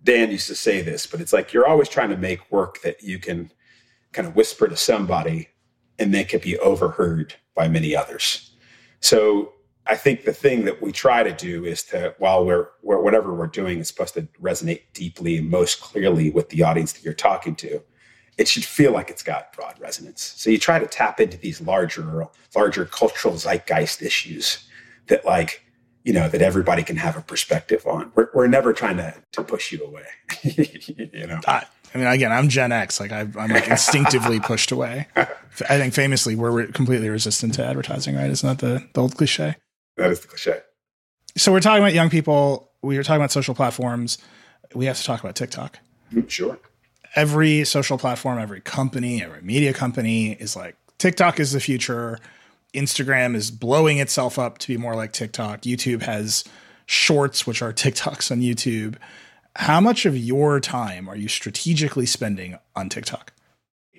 Dan used to say this, but it's like you're always trying to make work that you can kind of whisper to somebody and they could be overheard by many others. So I think the thing that we try to do is to, while we're, we're whatever we're doing is supposed to resonate deeply and most clearly with the audience that you're talking to, it should feel like it's got broad resonance. So you try to tap into these larger, larger cultural zeitgeist issues that like, you know, that everybody can have a perspective on. We're, we're never trying to, to push you away, you know? I, I mean, again, I'm Gen X. Like I, I'm like instinctively pushed away. I think famously we're completely resistant to advertising, right? Isn't that the, the old cliche? That is the cliche. So we're talking about young people. We were talking about social platforms. We have to talk about TikTok. Sure. Every social platform, every company, every media company is like, TikTok is the future. Instagram is blowing itself up to be more like TikTok. YouTube has shorts, which are TikToks on YouTube. How much of your time are you strategically spending on TikTok?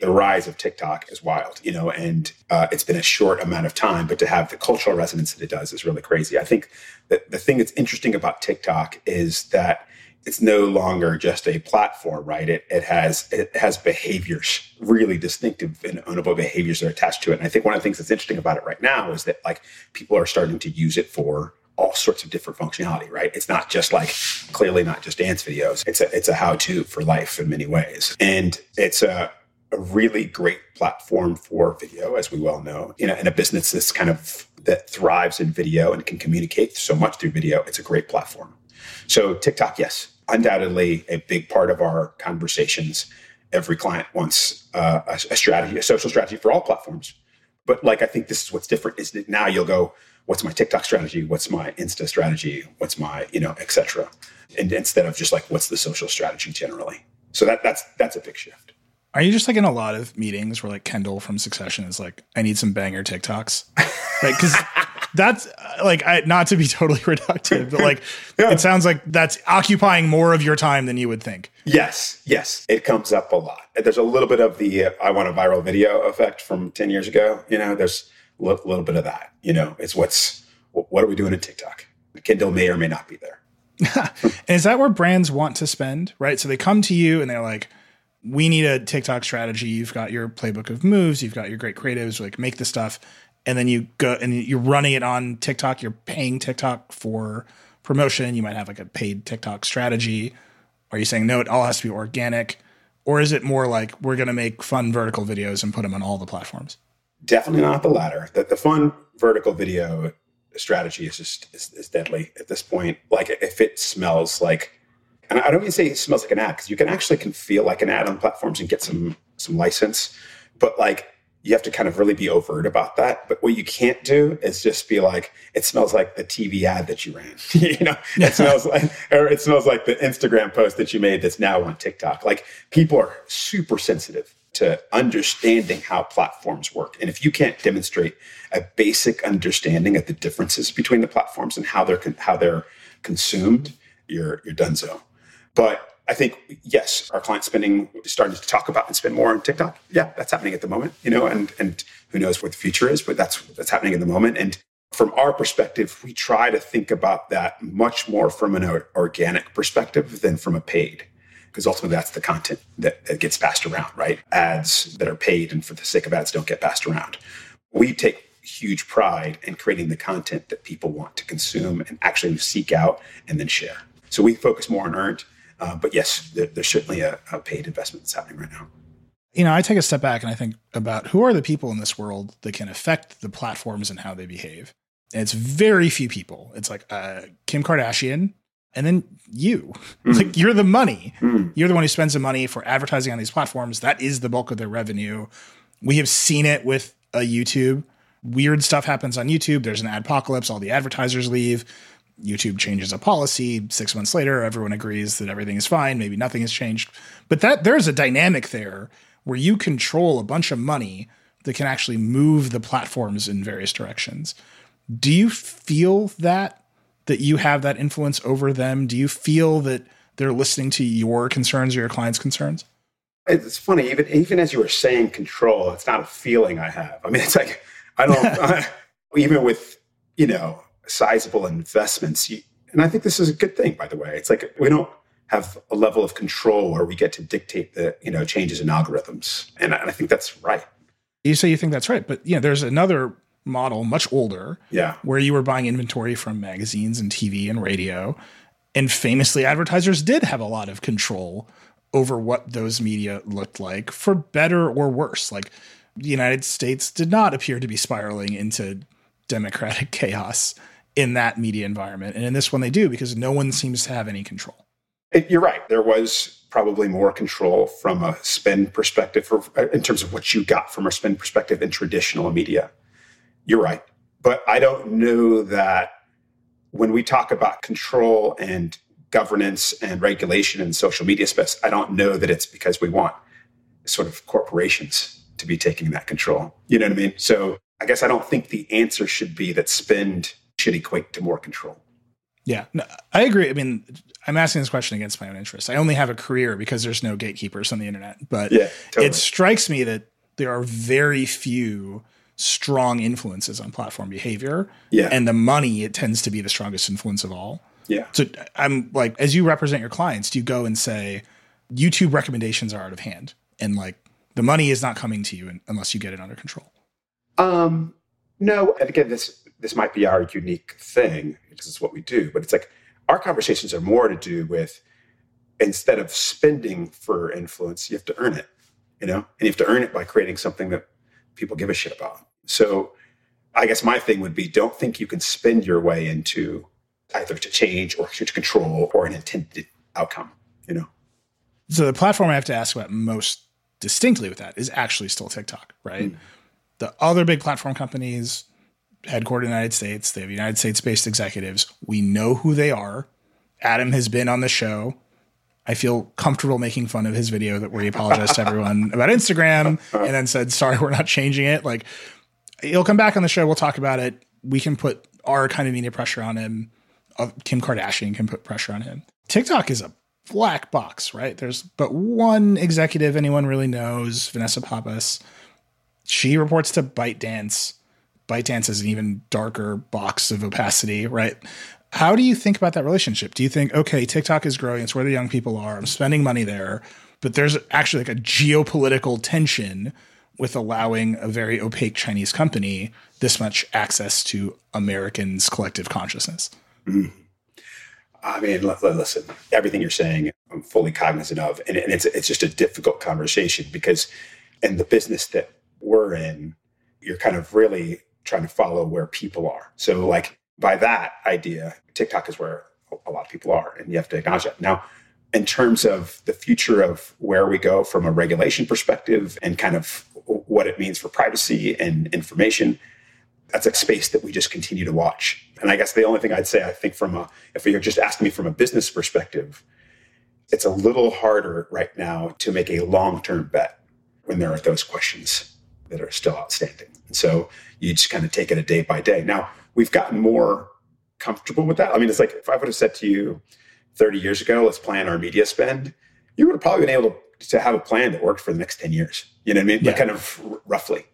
The rise of TikTok is wild, you know, and uh, it's been a short amount of time, but to have the cultural resonance that it does is really crazy. I think that the thing that's interesting about TikTok is that it's no longer just a platform, right? It it has it has behaviors, really distinctive and ownable behaviors that are attached to it. And I think one of the things that's interesting about it right now is that like people are starting to use it for all sorts of different functionality, right? It's not just like, clearly not just dance videos. It's a it's a how-to for life in many ways. And it's a, a really great platform for video, as we well know, you know, in a business that's kind of, that thrives in video and can communicate so much through video. It's a great platform. So TikTok, yes. Undoubtedly, a big part of our conversations. Every client wants uh, a, a strategy, a social strategy for all platforms. But like, I think this is what's different is that now you'll go, what's my TikTok strategy? What's my Insta strategy? What's my, you know, et cetera. And instead of just like, what's the social strategy generally? So that that's that's a big shift. Are you just like in a lot of meetings where like Kendall from Succession is like, I need some banger TikToks? Like, because that's like, I, not to be totally reductive, but like, yeah. It sounds like that's occupying more of your time than you would think. Yes. Yes. It comes up a lot. There's a little bit of the, uh, I want a viral video effect from ten years ago. You know, there's a li- little bit of that, you know, it's what's, what are we doing in TikTok? Kendall may or may not be there. And is that where brands want to spend? Right. So they come to you and they're like, we need a TikTok strategy. You've got your playbook of moves. You've got your great creatives, like make this stuff. And then you go and you're running it on TikTok. You're paying TikTok for promotion. You might have like a paid TikTok strategy. Are you saying, no, it all has to be organic? Or is it more like we're going to make fun vertical videos and put them on all the platforms? Definitely not the latter. The, the fun vertical video strategy is just is, is deadly at this point. Like if it smells like, and I don't even say it smells like an ad, because you can actually can feel like an ad on platforms and get some some license. But like, you have to kind of really be overt about that. But what you can't do is just be like, it smells like the T V ad that you ran, you know, it smells like, or it smells like the Instagram post that you made that's now on TikTok. Like people are super sensitive to understanding how platforms work. And if you can't demonstrate a basic understanding of the differences between the platforms and how they're, con- how they're consumed, you're, you're donezo. But I think, yes, our clients spending, starting to talk about and spend more on TikTok. Yeah, that's happening at the moment, you know, and and who knows what the future is, but that's that's happening at the moment. And from our perspective, we try to think about that much more from an organic perspective than from a paid, because ultimately that's the content that, that gets passed around, right? Ads that are paid and for the sake of ads don't get passed around. We take huge pride in creating the content that people want to consume and actually seek out and then share. So we focus more on earned. Uh, but yes, there, there's certainly a, a paid investment that's happening right now. You know, I take a step back and I think about who are the people in this world that can affect the platforms and how they behave. And it's very few people. It's like uh, Kim Kardashian and then you. Mm. Like you're the money. Mm. You're the one who spends the money for advertising on these platforms. That is the bulk of their revenue. We have seen it with uh, YouTube. Weird stuff happens on YouTube. There's an adpocalypse. All the advertisers leave. YouTube changes a policy. Six months later, everyone agrees that everything is fine. Maybe nothing has changed. But that there's a dynamic there where you control a bunch of money that can actually move the platforms in various directions. Do you feel that, that you have that influence over them? Do you feel that they're listening to your concerns or your clients' concerns? It's funny. Even, even as you were saying control, it's not a feeling I have. I mean, it's like, I don't, I, even with, you know, sizable investments. And I think this is a good thing, by the way. It's like we don't have a level of control where we get to dictate the, you know, changes in algorithms. And I, and I think that's right. You say you think that's right. But, you know, there's another model, much older, yeah, where you were buying inventory from magazines and T V and radio. And famously, advertisers did have a lot of control over what those media looked like, for better or worse. Like the United States did not appear to be spiraling into democratic chaos in that media environment. And in this one, they do, because no one seems to have any control. It, you're right. There was probably more control from a spend perspective for, in terms of what you got from a spend perspective in traditional media. You're right. But I don't know that when we talk about control and governance and regulation in social media space, I don't know that it's because we want sort of corporations to be taking that control. You know what I mean? So I guess I don't think the answer should be that spend should equate to more control. Yeah, no, I agree. I mean, I'm asking this question against my own interests. I only have a career because there's no gatekeepers on the internet. But yeah, totally. It strikes me that there are very few strong influences on platform behavior. Yeah. And the money, it tends to be the strongest influence of all. Yeah. So I'm like, as you represent your clients, do you go and say, YouTube recommendations are out of hand and like the money is not coming to you unless you get it under control? Um, no. And again, this this might be our unique thing because it's what we do. But it's like our conversations are more to do with, instead of spending for influence, you have to earn it, you know? And you have to earn it by creating something that people give a shit about. So I guess my thing would be, don't think you can spend your way into either to change or to control or an intended outcome, you know? So the platform I have to ask about most distinctly with that is actually still TikTok, right? Mm. The other big platform companies, headquartered in the United States, they have United States-based executives. We know who they are. Adam has been on the show. I feel comfortable making fun of his video that where he apologized to everyone about Instagram and then said, sorry, we're not changing it. Like, he'll come back on the show. We'll talk about it. We can put our kind of media pressure on him. Kim Kardashian can put pressure on him. TikTok is a black box, right? There's but one executive anyone really knows, Vanessa Pappas. She reports to ByteDance. ByteDance is an even darker box of opacity, right? How do you think about that relationship? Do you think, okay, TikTok is growing. It's where the young people are. I'm spending money there. But there's actually like a geopolitical tension with allowing a very opaque Chinese company this much access to Americans' collective consciousness. Mm. I mean, listen, everything you're saying, I'm fully cognizant of. And it's it's just a difficult conversation because in the business that we're in, you're kind of really trying to follow where people are. So like by that idea, TikTok is where a lot of people are, and you have to acknowledge that. Now, in terms of the future of where we go from a regulation perspective and kind of what it means for privacy and information, that's a space that we just continue to watch. And I guess the only thing I'd say, I think from a, if you're just asking me from a business perspective, it's a little harder right now to make a long-term bet when there are those questions that are still outstanding. And so you just kind of take it a day by day. Now, we've gotten more comfortable with that. I mean, it's like if I would have said to you thirty years ago, let's plan our media spend, you would have probably been able to have a plan that worked for the next ten years. You know what I mean? Yeah. Like kind of r- roughly.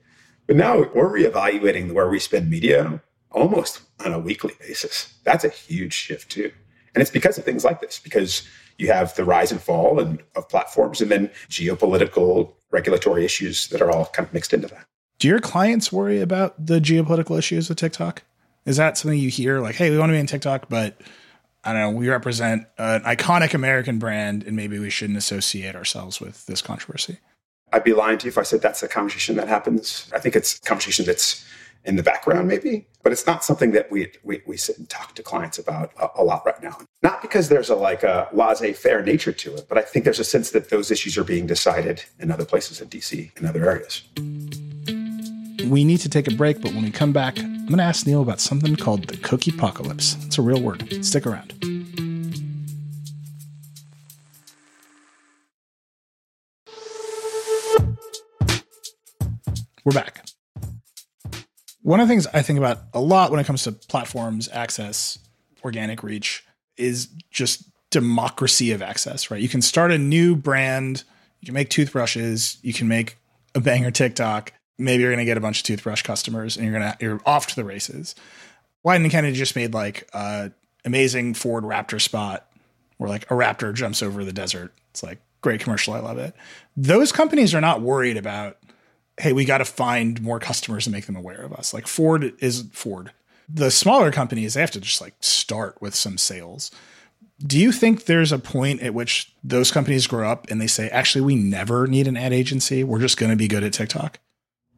But now we're reevaluating where we spend media almost on a weekly basis. That's a huge shift too. And it's because of things like this, because you have the rise and fall and of platforms and then geopolitical regulatory issues that are all kind of mixed into that. Do your clients worry about the geopolitical issues with TikTok? Is that something you hear? Like, hey, we want to be on TikTok, but I don't know, we represent an iconic American brand and maybe we shouldn't associate ourselves with this controversy. I'd be lying to you if I said that's a conversation that happens. I think it's a conversation that's in the background maybe, but it's not something that we we, we sit and talk to clients about a, a lot right now. Not because there's a like a laissez-faire nature to it, but I think there's a sense that those issues are being decided in other places in D C and other areas. We need to take a break, but when we come back, I'm going to ask Neal about something called the cookie apocalypse. It's a real word. Stick around. We're back. One of the things I think about a lot when it comes to platforms, access, organic reach is just democracy of access, right? You can start a new brand. You can make toothbrushes. You can make a banger TikTok. Maybe you're going to get a bunch of toothbrush customers and you're going to, you're off to the races. Wieden+Kennedy just made like an amazing Ford Raptor spot where like a Raptor jumps over the desert. It's like great commercial. I love it. Those companies are not worried about, hey, we got to find more customers and make them aware of us. Like Ford is Ford. The smaller companies, they have to just like start with some sales. Do you think there's a point at which those companies grow up and they say, actually, we never need an ad agency. We're just going to be good at TikTok?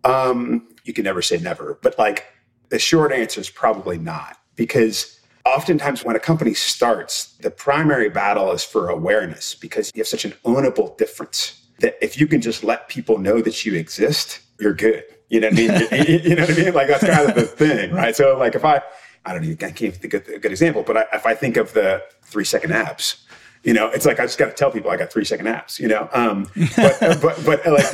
Um, you can never say never, but like the short answer is probably not, because oftentimes when a company starts, the primary battle is for awareness because you have such an ownable difference. That if you can just let people know that you exist, you're good. You know what I mean? you, you know what I mean? Like that's kind of the thing, right? So like if I, I don't know, I can't think of a good example, but I, if I think of the three second apps, you know, it's like, I just got to tell people I got three second apps, you know? Um, but, but, but like,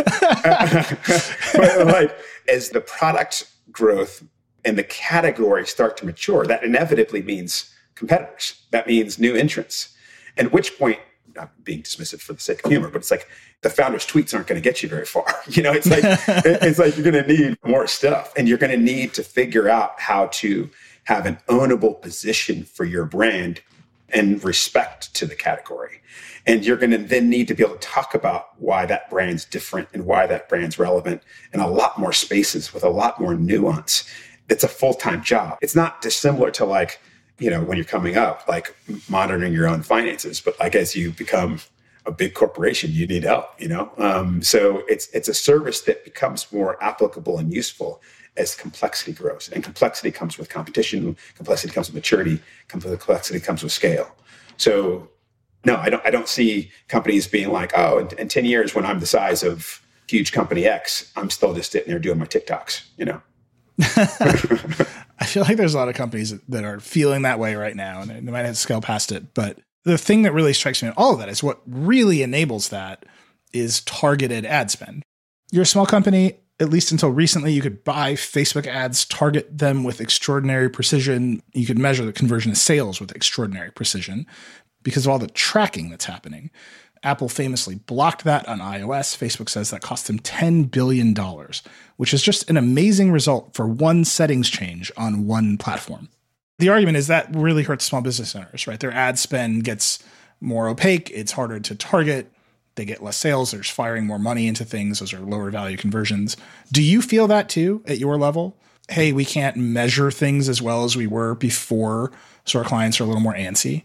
but like as the product growth and the category start to mature, that inevitably means competitors. That means new entrants. At which point, not being dismissive for the sake of humor, but it's like the founder's tweets aren't going to get you very far. You know, it's like it's like you're going to need more stuff, and you're going to need to figure out how to have an ownable position for your brand and respect to the category. And you're going to then need to be able to talk about why that brand's different and why that brand's relevant in a lot more spaces with a lot more nuance. It's a full-time job. It's not dissimilar to like, you know, when you're coming up, like monitoring your own finances, but like as you become a big corporation, you need help, you know? Um, so it's it's a service that becomes more applicable and useful as complexity grows. And complexity comes with competition, complexity comes with maturity, complexity comes with scale. So no, I don't I don't see companies being like, oh, in, in ten years when I'm the size of huge company X, I'm still just sitting there doing my TikToks, you know? I feel like there's a lot of companies that are feeling that way right now, and they might have to scale past it. But the thing that really strikes me in all of that is what really enables that is targeted ad spend. You're a small company, at least until recently, you could buy Facebook ads, target them with extraordinary precision. You could measure the conversion of sales with extraordinary precision because of all the tracking that's happening. Apple famously blocked that on iOS. Facebook says that cost them ten billion dollars, which is just an amazing result for one settings change on one platform. The argument is that really hurts small business owners, right? Their ad spend gets more opaque. It's harder to target. They get less sales. They're just firing more money into things. Those are lower value conversions. Do you feel that too at your level? Hey, we can't measure things as well as we were before, so our clients are a little more antsy.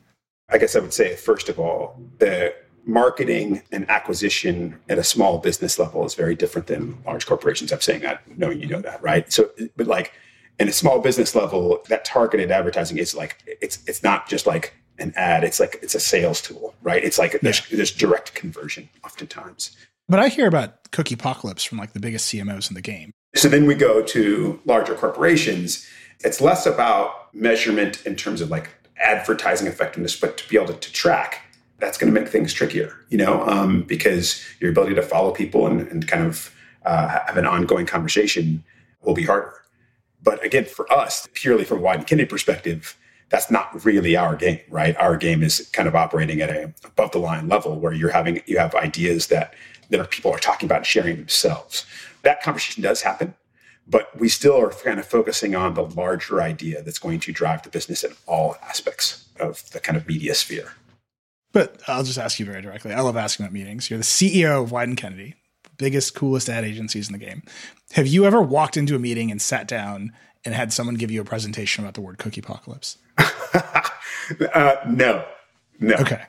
I guess I would say, first of all, the marketing and acquisition at a small business level is very different than large corporations. I'm saying that knowing you know that, right? So, but like in a small business level, that targeted advertising is like, it's it's not just like an ad. It's like, it's a sales tool, right? It's like there's, yeah. there's direct conversion oftentimes. But I hear about cookie apocalypse from like the biggest C M Os in the game. So then we go to larger corporations. It's less about measurement in terms of like advertising effectiveness, but to be able to, to track. That's going to make things trickier, you know, um, because your ability to follow people and, and kind of uh, have an ongoing conversation will be harder. But again, for us, purely from a Wieden+Kennedy perspective, that's not really our game, right? Our game is kind of operating at a above the line level where you're having, you have ideas that, that people are talking about and sharing themselves. That conversation does happen, but we still are kind of focusing on the larger idea that's going to drive the business in all aspects of the kind of media sphere. But I'll just ask you very directly. I love asking about meetings. You're the C E O of Wieden+Kennedy, biggest, coolest ad agencies in the game. Have you ever walked into a meeting and sat down and had someone give you a presentation about the word cookie apocalypse? uh, no, no. Okay.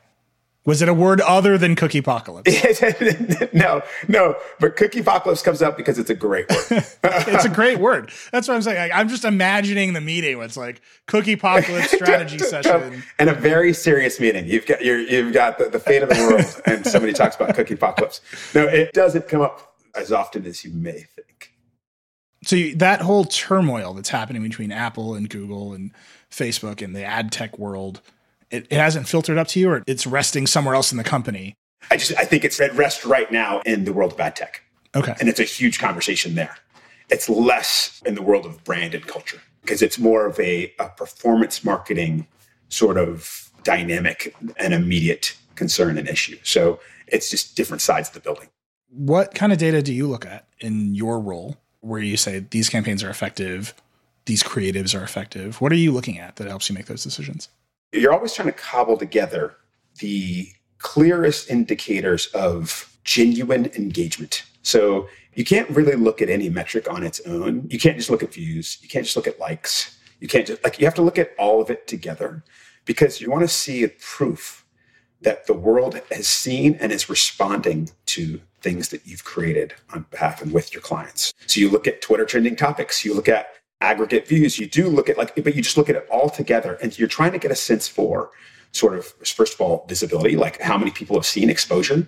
Was it a word other than cookie apocalypse? no, no. But cookie apocalypse comes up because it's a great word. It's a great word. That's what I'm saying. Like, I'm just imagining the meeting where it's like cookie apocalypse strategy session. And a very serious meeting. You've got you're, you've got the, the fate of the world and somebody talks about cookie apocalypse. No, it doesn't come up as often as you may think. So you, that whole turmoil that's happening between Apple and Google and Facebook and the ad tech world, It, it hasn't filtered up to you, or it's resting somewhere else in the company? I just I think it's at rest right now in the world of ad tech. Okay. And it's a huge conversation there. It's less in the world of brand and culture because it's more of a, a performance marketing sort of dynamic and immediate concern and issue. So it's just different sides of the building. What kind of data do you look at in your role where you say these campaigns are effective, these creatives are effective? What are you looking at that helps you make those decisions? You're always trying to cobble together the clearest indicators of genuine engagement. So you can't really look at any metric on its own. You can't just look at views. You can't just look at likes. You can't just, like, you have to look at all of it together because you want to see a proof that the world has seen and is responding to things that you've created on behalf and with your clients. So you look at Twitter trending topics. You look at aggregate views, you do look at like, but you just look at it all together and you're trying to get a sense for sort of, first of all, visibility, like how many people have seen exposure.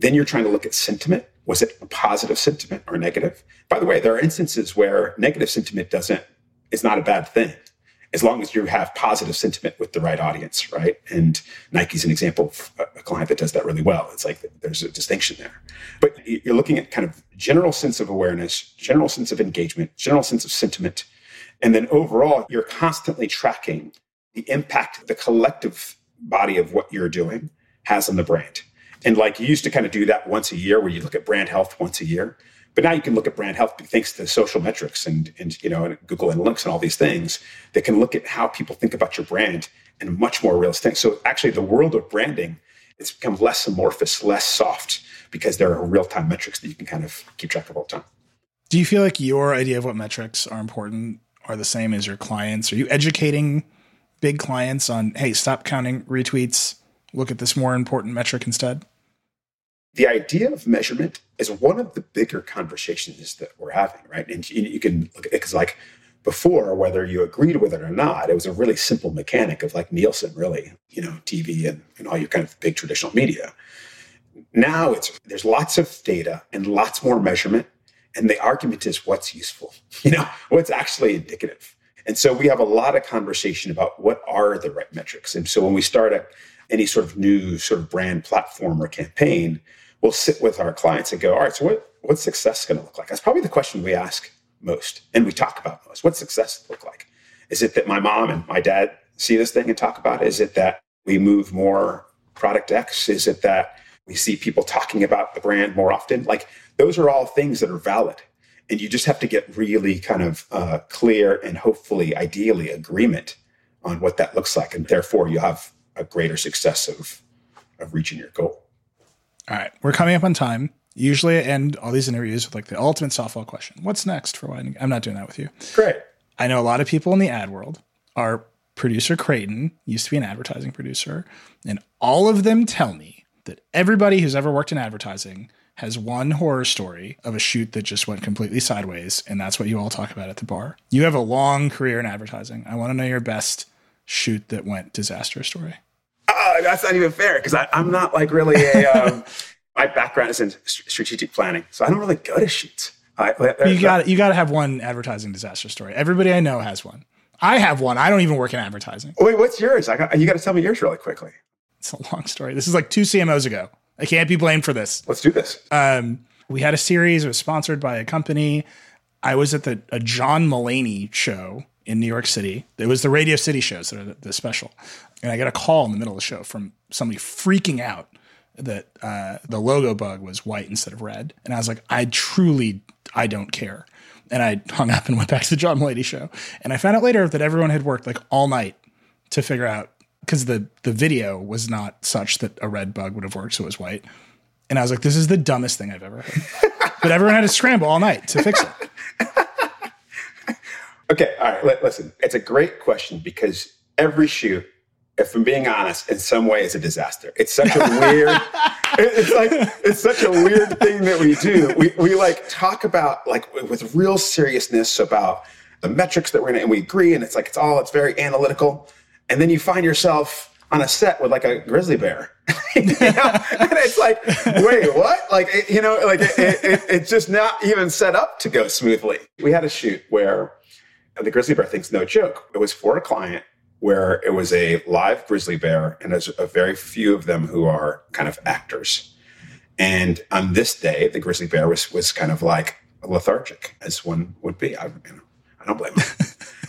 Then you're trying to look at sentiment. Was it a positive sentiment or negative? By the way, there are instances where negative sentiment doesn't, it's not a bad thing, as long as you have positive sentiment with the right audience, right? And Nike's an example of a client that does that really well. It's like there's a distinction there. But you're looking at kind of general sense of awareness, general sense of engagement, general sense of sentiment. And then overall, you're constantly tracking the impact the collective body of what you're doing has on the brand. And like you used to kind of do that once a year where you look at brand health once a year. But now you can look at brand health thanks to social metrics and, and you know, and Google Analytics and all these things that can look at how people think about your brand in a much more realistic. So actually the world of branding, it's become less amorphous, less soft, because there are real-time metrics that you can kind of keep track of all the time. Do you feel like your idea of what metrics are important are the same as your clients? Are you educating big clients on, hey, stop counting retweets, look at this more important metric instead? The idea of measurement is one of the bigger conversations that we're having, right? And you can look at it because, like, before, whether you agreed with it or not, it was a really simple mechanic of like Nielsen, really, you know, T V and, and all your kind of big traditional media. Now it's there's lots of data and lots more measurement, and the argument is what's useful, you know, what's actually indicative. And so we have a lot of conversation about what are the right metrics. And so when we start a, any sort of new sort of brand platform or campaign, we'll sit with our clients and go, all right, so what, what's success going to look like? That's probably the question we ask most and we talk about most. What's success look like? Is it that my mom and my dad see this thing and talk about it? Is it that we move more product X? Is it that we see people talking about the brand more often? Like, those are all things that are valid. And you just have to get really kind of uh, clear and hopefully, ideally, agreement on what that looks like. And therefore, you have a greater success of, of reaching your goal. All right. We're coming up on time. Usually I end all these interviews with like the ultimate softball question. What's next for Wieden? I'm not doing that with you. Great. I know a lot of people in the ad world. Our producer Creighton used to be an advertising producer. And all of them tell me that everybody who's ever worked in advertising has one horror story of a shoot that just went completely sideways. And that's what you all talk about at the bar. You have a long career in advertising. I want to know your best shoot that went disaster story. Oh, that's not even fair because I'm not like really a... Um, my background is in strategic planning, so I don't really go to shoots. I, you got you got to have one advertising disaster story. Everybody I know has one. I have one. I don't even work in advertising. Wait, what's yours? I got, you got to tell me yours really quickly. It's a long story. This is like two C M Os ago. I can't be blamed for this. Let's do this. Um, we had a series. It was sponsored by a company. I was at the a John Mulaney show in New York City. It was the Radio City shows that are the, the special. And I got a call in the middle of the show from somebody freaking out that uh, the logo bug was white instead of red. And I was like, I truly, I don't care. And I hung up and went back to the John Mulaney show. And I found out later that everyone had worked like all night to figure out, because the, the video was not such that a red bug would have worked, so it was white. And I was like, this is the dumbest thing I've ever heard. But everyone had to scramble all night to fix it. Okay, all right, listen. It's a great question because every shoot, if I'm being honest, in some way is a disaster. It's such a weird, it's like, it's such a weird thing that we do. We we like talk about like with real seriousness about the metrics that we're in and we agree. And it's like, it's all, it's very analytical. And then you find yourself on a set with like a grizzly bear. You know? And it's like, wait, what? Like, it, you know, like it, it, it, it's just not even set up to go smoothly. We had a shoot where the grizzly bear thing's no joke. It was for a client, where it was a live grizzly bear, and there's a very few of them who are kind of actors. And on this day, the grizzly bear was was kind of like lethargic, as one would be. I, you know, I don't blame him.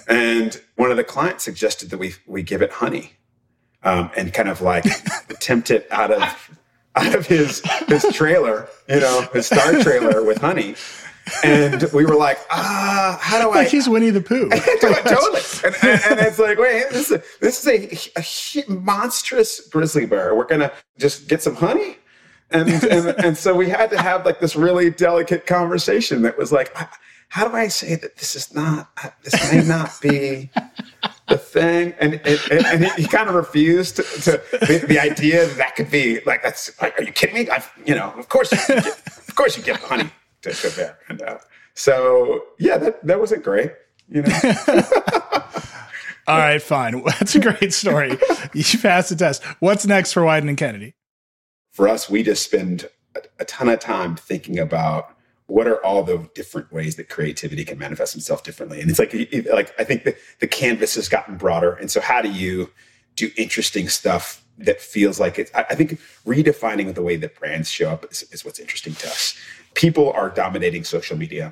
And one of the clients suggested that we we give it honey, um, and kind of like tempt it out of out of his his trailer, you know, his star trailer with honey. And we were like, ah, how do I? Like he's Winnie the Pooh. Totally. And, and, and it's like, wait, this is a, this is a, a monstrous grizzly bear. We're going to just get some honey? And, and and so we had to have like this really delicate conversation that was like, how do I say that this is not, this may not be the thing? And it, it, and he kind of refused to, to the, the idea that that could be like, that's like, are you kidding me? I've, you know, of course, you get, of course you get honey. To, to bear. And, uh, so yeah, that, that wasn't great, you know. All right, fine. That's a great story. You passed the test. What's next for Wieden and Kennedy? For us, we just spend a, a ton of time thinking about what are all the different ways that creativity can manifest itself differently. And it's like, it, like I think the, the canvas has gotten broader. And so how do you do interesting stuff that feels like it? I think redefining the way that brands show up is, is what's interesting to us. People are dominating social media.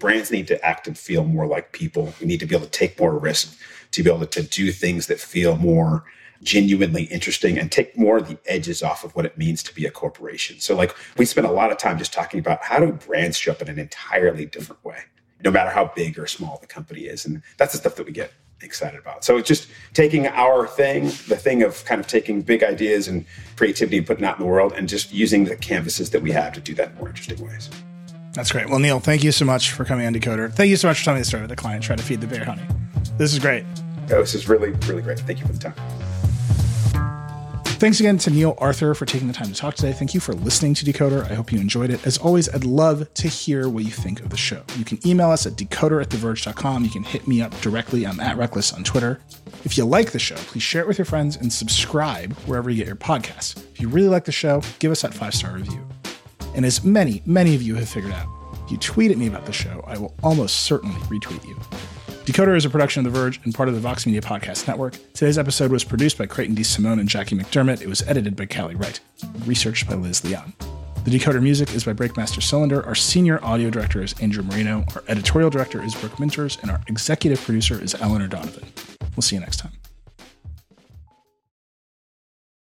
brands need to act and feel more like people. We need to be able to take more risk, to be able to do things that feel more genuinely interesting and take more of the edges off of what it means to be a corporation. So like we spent a lot of time just talking about how do brands show up in an entirely different way, no matter how big or small the company is. And that's the stuff that we get excited about. So it's just taking our thing, the thing of kind of taking big ideas and creativity and putting out in the world and just using the canvases that we have to do that in more interesting ways. That's great. Well, Neal, thank you so much for coming on Decoder. Thank you so much for telling me the story of the client trying to feed the bear honey. This is great. Oh, this is really, really great. Thank you for the time. Thanks again to Neal Arthur for taking the time to talk today. Thank you for listening to Decoder. I hope you enjoyed it. As always, I'd love to hear what you think of the show. You can email us at decoder at the verge dot com. You can hit me up directly. I'm at Reckless on Twitter. If you like the show, please share it with your friends and subscribe wherever you get your podcasts. If you really like the show, give us that five-star review. And as many, many of you have figured out, if you tweet at me about the show, I will almost certainly retweet you. Decoder is a production of The Verge and part of the Vox Media Podcast Network. Today's episode was produced by Creighton D. Simone and Jackie McDermott. It was edited by Callie Wright, researched by Liz Leon. The Decoder music is by Breakmaster Cylinder. Our senior audio director is Andrew Marino. Our editorial director is Brooke Minters. And our executive producer is Eleanor Donovan. We'll see you next time.